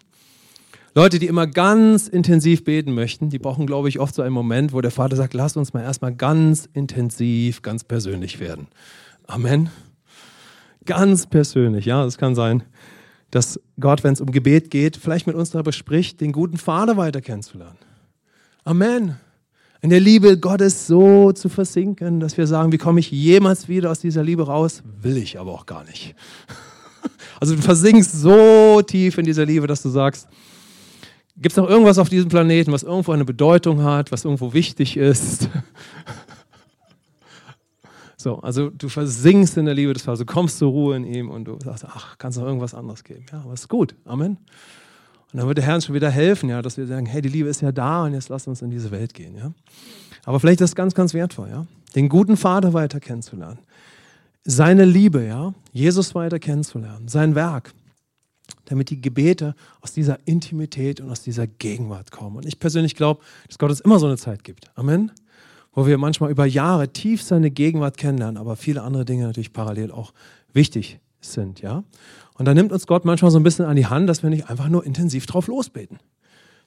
Leute, die immer ganz intensiv beten möchten, die brauchen, glaube ich, oft so einen Moment, wo der Vater sagt, lass uns mal erstmal ganz intensiv, ganz persönlich werden. Amen. Ganz persönlich, ja, es kann sein, dass Gott, wenn es um Gebet geht, vielleicht mit uns darüber spricht, den guten Vater weiter kennenzulernen. Amen. In der Liebe Gottes so zu versinken, dass wir sagen, wie komme ich jemals wieder aus dieser Liebe raus? Will ich aber auch gar nicht. Also du versinkst so tief in dieser Liebe, dass du sagst, gibt es noch irgendwas auf diesem Planeten, was irgendwo eine Bedeutung hat, was irgendwo wichtig ist? So, also du versinkst in der Liebe des Vaters, du kommst zur Ruhe in ihm und du sagst, ach, kannst noch irgendwas anderes geben. Ja, aber ist gut. Amen. Und dann wird der Herr uns schon wieder helfen, ja, dass wir sagen, hey, die Liebe ist ja da und jetzt lass uns in diese Welt gehen. Ja? Aber vielleicht ist das ganz, ganz wertvoll, ja? Den guten Vater weiter kennenzulernen. Seine Liebe, ja? Jesus weiter kennenzulernen, sein Werk. Damit die Gebete aus dieser Intimität und aus dieser Gegenwart kommen. Und ich persönlich glaube, dass Gott uns immer so eine Zeit gibt. Amen. Wo wir manchmal über Jahre tief seine Gegenwart kennenlernen, aber viele andere Dinge natürlich parallel auch wichtig sind. Ja? Und da nimmt uns Gott manchmal so ein bisschen an die Hand, dass wir nicht einfach nur intensiv drauf losbeten.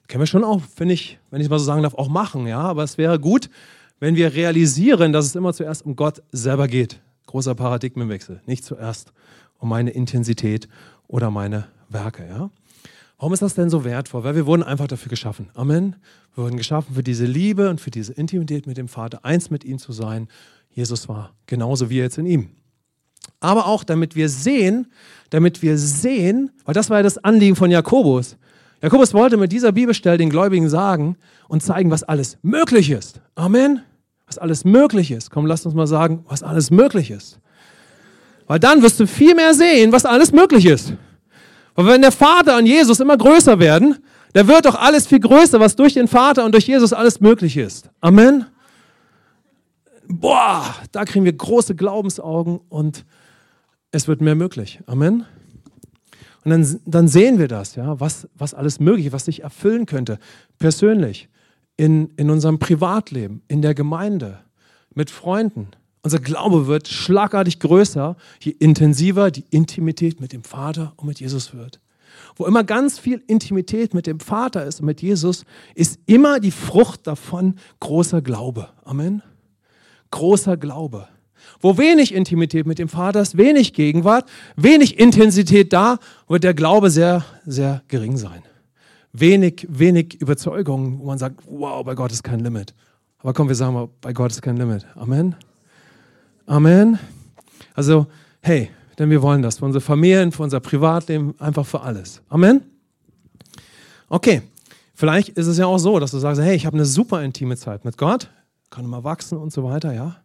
Das können wir schon auch, finde ich, wenn ich es mal so sagen darf, auch machen. Ja? Aber es wäre gut, wenn wir realisieren, dass es immer zuerst um Gott selber geht. Großer Paradigmenwechsel. Nicht zuerst um meine Intensität oder meine Werke, ja? Warum ist das denn so wertvoll? Weil wir wurden einfach dafür geschaffen. Amen. Wir wurden geschaffen für diese Liebe und für diese Intimität mit dem Vater, eins mit ihm zu sein. Jesus war genauso wie jetzt in ihm. Aber auch, damit wir sehen, weil das war ja das Anliegen von Jakobus. Jakobus wollte mit dieser Bibelstelle den Gläubigen sagen und zeigen, was alles möglich ist. Amen. Was alles möglich ist. Komm, lasst uns mal sagen, was alles möglich ist. Weil dann wirst du viel mehr sehen, was alles möglich ist. Und wenn der Vater und Jesus immer größer werden, dann wird doch alles viel größer, was durch den Vater und durch Jesus alles möglich ist. Amen. Boah, da kriegen wir große Glaubensaugen und es wird mehr möglich. Amen. Und dann sehen wir das, ja, was alles möglich ist, was sich erfüllen könnte. Persönlich, in unserem Privatleben, in der Gemeinde, mit Freunden. Unser Glaube wird schlagartig größer, je intensiver die Intimität mit dem Vater und mit Jesus wird. Wo immer ganz viel Intimität mit dem Vater ist und mit Jesus, ist immer die Frucht davon großer Glaube. Amen. Großer Glaube. Wo wenig Intimität mit dem Vater ist, wenig Gegenwart, wenig Intensität da, wird der Glaube sehr, sehr gering sein. Wenig Überzeugungen, wo man sagt, wow, bei Gott ist kein Limit. Aber komm, wir sagen mal, bei Gott ist kein Limit. Amen. Amen. Also, hey, denn wir wollen das für unsere Familien, für unser Privatleben, einfach für alles. Amen. Okay, vielleicht ist es ja auch so, dass du sagst, hey, ich habe eine super intime Zeit mit Gott, kann immer wachsen und so weiter, ja.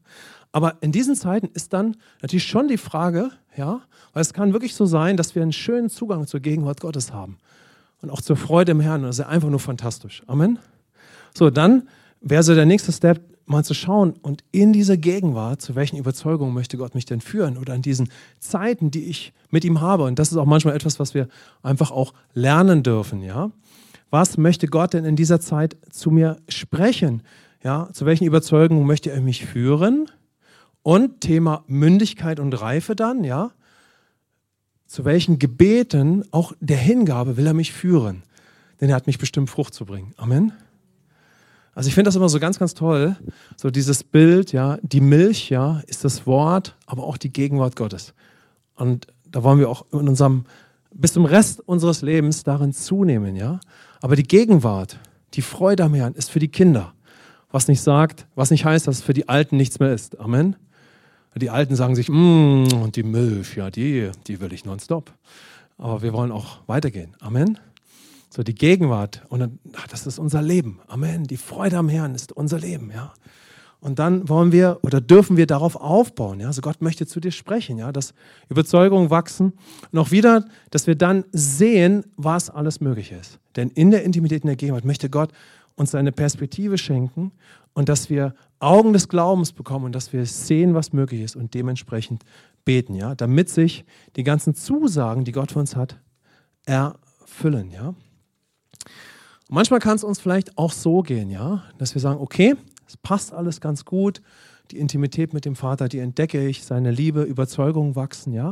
Aber in diesen Zeiten ist dann natürlich schon die Frage, ja, weil es kann wirklich so sein, dass wir einen schönen Zugang zur Gegenwart Gottes haben und auch zur Freude im Herrn. Das ist ja einfach nur fantastisch. Amen. So, dann wäre so der nächste Step, mal zu schauen und in dieser Gegenwart, zu welchen Überzeugungen möchte Gott mich denn führen oder in diesen Zeiten, die ich mit ihm habe. Und das ist auch manchmal etwas, was wir einfach auch lernen dürfen. Ja? Was möchte Gott denn in dieser Zeit zu mir sprechen? Ja? Zu welchen Überzeugungen möchte er mich führen? Und Thema Mündigkeit und Reife dann. Ja? Zu welchen Gebeten, auch der Hingabe, will er mich führen? Denn er hat mich bestimmt, Frucht zu bringen. Amen. Also ich finde das immer so ganz, ganz toll, so dieses Bild, ja, die Milch, ja, ist das Wort, aber auch die Gegenwart Gottes. Und da wollen wir auch in unserem, bis zum Rest unseres Lebens darin zunehmen, ja. Aber die Gegenwart, die Freude am Herrn ist für die Kinder, was nicht heißt, dass es für die Alten nichts mehr ist. Amen. Die Alten sagen sich, und die Milch, ja, die will ich nonstop. Aber wir wollen auch weitergehen. Amen. So, die Gegenwart, und dann, das ist unser Leben. Amen. Die Freude am Herrn ist unser Leben, ja. Und dann wollen wir oder dürfen wir darauf aufbauen, ja. Also Gott möchte zu dir sprechen, ja, dass Überzeugungen wachsen. Und auch wieder, dass wir dann sehen, was alles möglich ist. Denn in der Intimität, in der Gegenwart möchte Gott uns eine Perspektive schenken und dass wir Augen des Glaubens bekommen und dass wir sehen, was möglich ist und dementsprechend beten, ja, damit sich die ganzen Zusagen, die Gott für uns hat, erfüllen, ja. Und manchmal kann es uns vielleicht auch so gehen, ja, dass wir sagen, okay, es passt alles ganz gut, die Intimität mit dem Vater, die entdecke ich, seine Liebe, Überzeugungen wachsen, ja.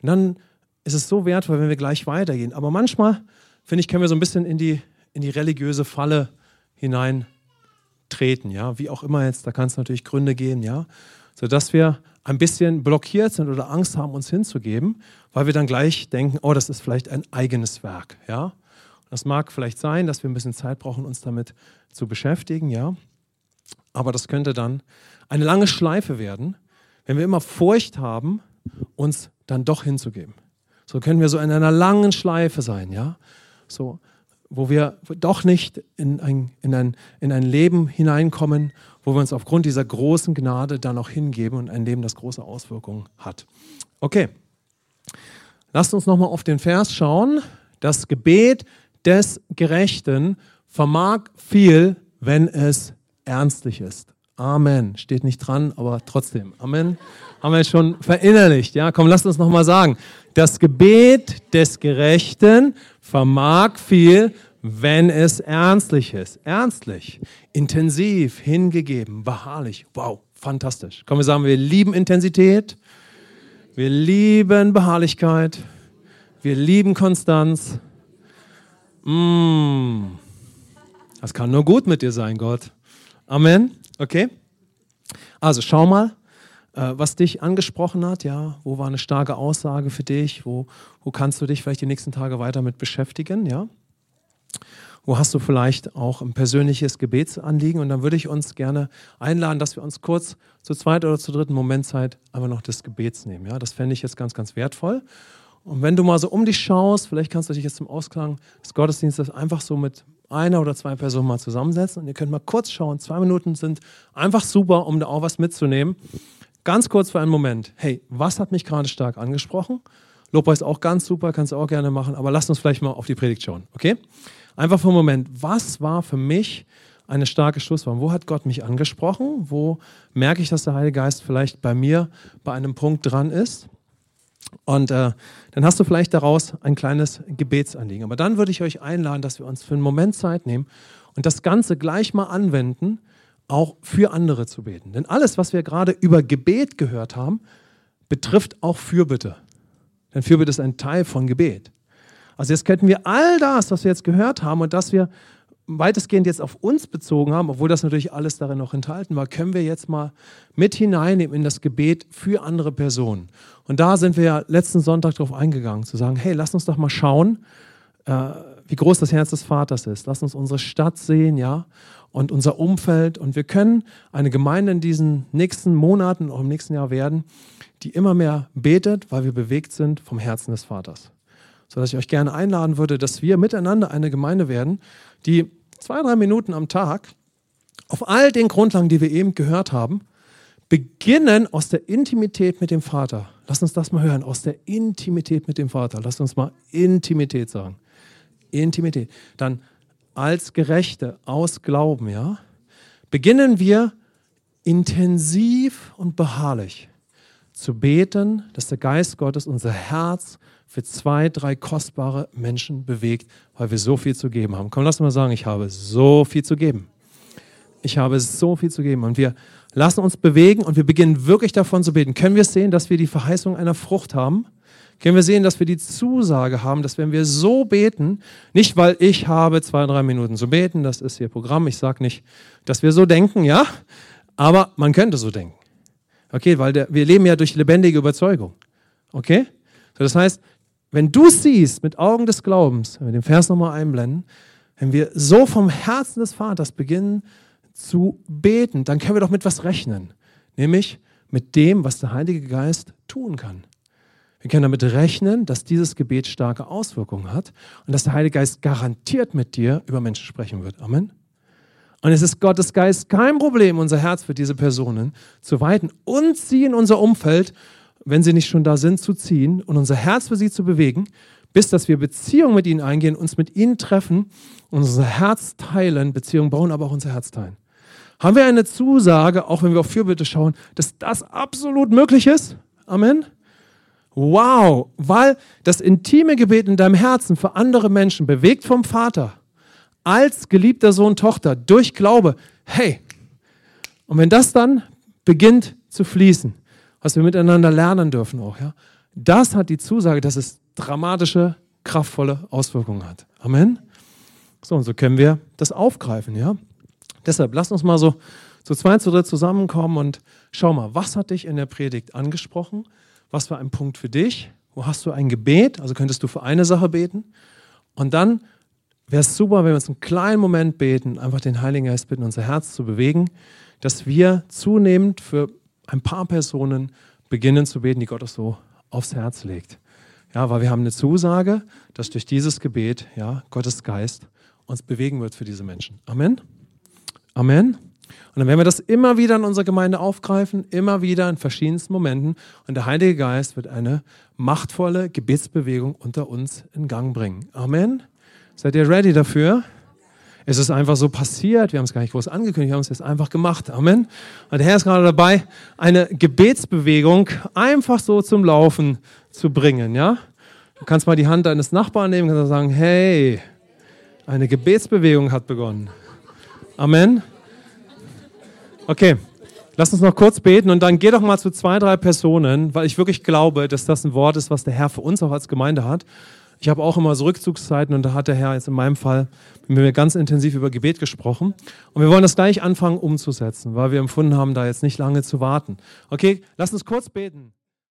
Und dann ist es so wertvoll, wenn wir gleich weitergehen. Aber manchmal, finde ich, können wir so ein bisschen in die religiöse Falle hineintreten, ja. Wie auch immer jetzt, da kann es natürlich Gründe geben, ja. Sodass wir ein bisschen blockiert sind oder Angst haben, uns hinzugeben, weil wir dann gleich denken, oh, das ist vielleicht ein eigenes Werk, ja. Und das mag vielleicht sein, dass wir ein bisschen Zeit brauchen, uns damit zu beschäftigen, ja. Aber das könnte dann eine lange Schleife werden, wenn wir immer Furcht haben, uns dann doch hinzugeben. So können wir so in einer langen Schleife sein, ja, so, wo wir doch nicht in ein Leben hineinkommen, wo wir uns aufgrund dieser großen Gnade dann auch hingeben und ein Leben, das große Auswirkungen hat. Okay, lasst uns nochmal auf den Vers schauen. Das Gebet des Gerechten vermag viel, wenn es ernstlich ist. Amen. Steht nicht dran, aber trotzdem. Amen. Haben wir schon verinnerlicht. Ja, komm, lasst uns nochmal sagen. Das Gebet des Gerechten vermag viel, wenn es ernstlich ist. Ernstlich, intensiv, hingegeben, beharrlich. Wow, fantastisch. Komm, wir sagen, wir lieben Intensität. Wir lieben Beharrlichkeit. Wir lieben Konstanz. Das kann nur gut mit dir sein, Gott. Amen. Okay, also schau mal, was dich angesprochen hat, ja, wo war eine starke Aussage für dich, wo kannst du dich vielleicht die nächsten Tage weiter mit beschäftigen, ja, wo hast du vielleicht auch ein persönliches Gebetsanliegen, und dann würde ich uns gerne einladen, dass wir uns kurz zu zweit oder zu dritten Momentzeit einfach noch des Gebets nehmen, ja, das fände ich jetzt ganz, ganz wertvoll. Und wenn du mal so um dich schaust, vielleicht kannst du dich jetzt im Ausklang des Gottesdienstes einfach so mit einer oder zwei Personen mal zusammensetzen, und ihr könnt mal kurz schauen, 2 Minuten sind einfach super, um da auch was mitzunehmen. Ganz kurz für einen Moment, hey, was hat mich gerade stark angesprochen? Lobpreis ist auch ganz super, kannst du auch gerne machen, aber lasst uns vielleicht mal auf die Predigt schauen, okay? Einfach für einen Moment, was war für mich eine starke Schlussfolgerung? Wo hat Gott mich angesprochen? Wo merke ich, dass der Heilige Geist vielleicht bei mir bei einem Punkt dran ist? Und dann hast du vielleicht daraus ein kleines Gebetsanliegen. Aber dann würde ich euch einladen, dass wir uns für einen Moment Zeit nehmen und das Ganze gleich mal anwenden, auch für andere zu beten. Denn alles, was wir gerade über Gebet gehört haben, betrifft auch Fürbitte. Denn Fürbitte ist ein Teil von Gebet. Also jetzt könnten wir all das, was wir jetzt gehört haben und das wir weitestgehend jetzt auf uns bezogen haben, obwohl das natürlich alles darin noch enthalten war, können wir jetzt mal mit hineinnehmen in das Gebet für andere Personen. Und da sind wir ja letzten Sonntag drauf eingegangen, zu sagen, hey, lass uns doch mal schauen, wie groß das Herz des Vaters ist. Lass uns unsere Stadt sehen, ja, und unser Umfeld. Und wir können eine Gemeinde in diesen nächsten Monaten, auch im nächsten Jahr werden, die immer mehr betet, weil wir bewegt sind vom Herzen des Vaters. Sodass ich euch gerne einladen würde, dass wir miteinander eine Gemeinde werden, die 2-3 Minuten am Tag auf all den Grundlagen, die wir eben gehört haben, beginnen aus der Intimität mit dem Vater. Lass uns das mal hören, aus der Intimität mit dem Vater. Lass uns mal Intimität sagen. Intimität. Dann als Gerechte, aus Glauben, ja, beginnen wir intensiv und beharrlich zu beten, dass der Geist Gottes unser Herz für 2-3 kostbare Menschen bewegt, weil wir so viel zu geben haben. Komm, lass mal sagen, ich habe so viel zu geben. Ich habe so viel zu geben, und wir lassen uns bewegen und wir beginnen wirklich davon zu beten. Können wir sehen, dass wir die Verheißung einer Frucht haben? Können wir sehen, dass wir die Zusage haben, dass wenn wir so beten, nicht weil ich habe 2-3 Minuten zu beten, das ist hier Programm, ich sage nicht, dass wir so denken, ja, aber man könnte so denken. Okay, weil wir leben ja durch lebendige Überzeugung. Okay? So, das heißt, wenn du siehst mit Augen des Glaubens, wenn wir den Vers nochmal einblenden, wenn wir so vom Herzen des Vaters beginnen zu beten, dann können wir doch mit was rechnen. Nämlich mit dem, was der Heilige Geist tun kann. Wir können damit rechnen, dass dieses Gebet starke Auswirkungen hat und dass der Heilige Geist garantiert mit dir über Menschen sprechen wird. Amen. Und es ist Gottes Geist kein Problem, unser Herz für diese Personen zu weiten und sie in unser Umfeld wenn sie nicht schon da sind, zu ziehen und unser Herz für sie zu bewegen, bis dass wir Beziehungen mit ihnen eingehen, uns mit ihnen treffen und unser Herz teilen, Beziehungen bauen, aber auch unser Herz teilen. Haben wir eine Zusage, auch wenn wir auf Fürbitte schauen, dass das absolut möglich ist? Amen. Wow, weil das intime Gebet in deinem Herzen für andere Menschen, bewegt vom Vater, als geliebter Sohn, Tochter, durch Glaube, hey, und wenn das dann beginnt zu fließen, was wir miteinander lernen dürfen auch, ja, das hat die Zusage, dass es dramatische, kraftvolle Auswirkungen hat. Amen. So, und so können wir das aufgreifen, ja. Deshalb, lass uns mal so zu zweit, zu dritt zusammenkommen und schau mal, was hat dich in der Predigt angesprochen? Was war ein Punkt für dich? Wo hast du ein Gebet? Also könntest du für eine Sache beten. Und dann wäre es super, wenn wir uns einen kleinen Moment beten, einfach den Heiligen Geist bitten, unser Herz zu bewegen, dass wir zunehmend für ein paar Personen beginnen zu beten, die Gott auch so aufs Herz legt. Ja, weil wir haben eine Zusage, dass durch dieses Gebet, ja, Gottes Geist uns bewegen wird für diese Menschen. Amen. Amen. Und dann werden wir das immer wieder in unserer Gemeinde aufgreifen, immer wieder in verschiedensten Momenten. Und der Heilige Geist wird eine machtvolle Gebetsbewegung unter uns in Gang bringen. Amen. Seid ihr ready dafür? Es ist einfach so passiert, wir haben es gar nicht groß angekündigt, wir haben es jetzt einfach gemacht. Amen. Und der Herr ist gerade dabei, eine Gebetsbewegung einfach so zum Laufen zu bringen. Ja? Du kannst mal die Hand deines Nachbarn nehmen und sagen, hey, eine Gebetsbewegung hat begonnen. Amen. Okay, lass uns noch kurz beten und dann geh doch mal zu 2, 3 Personen, weil ich wirklich glaube, dass das ein Wort ist, was der Herr für uns auch als Gemeinde hat. Ich habe auch immer so Rückzugszeiten und da hat der Herr jetzt in meinem Fall mit mir ganz intensiv über Gebet gesprochen. Und wir wollen das gleich anfangen umzusetzen, weil wir empfunden haben, da jetzt nicht lange zu warten. Okay, lass uns kurz beten.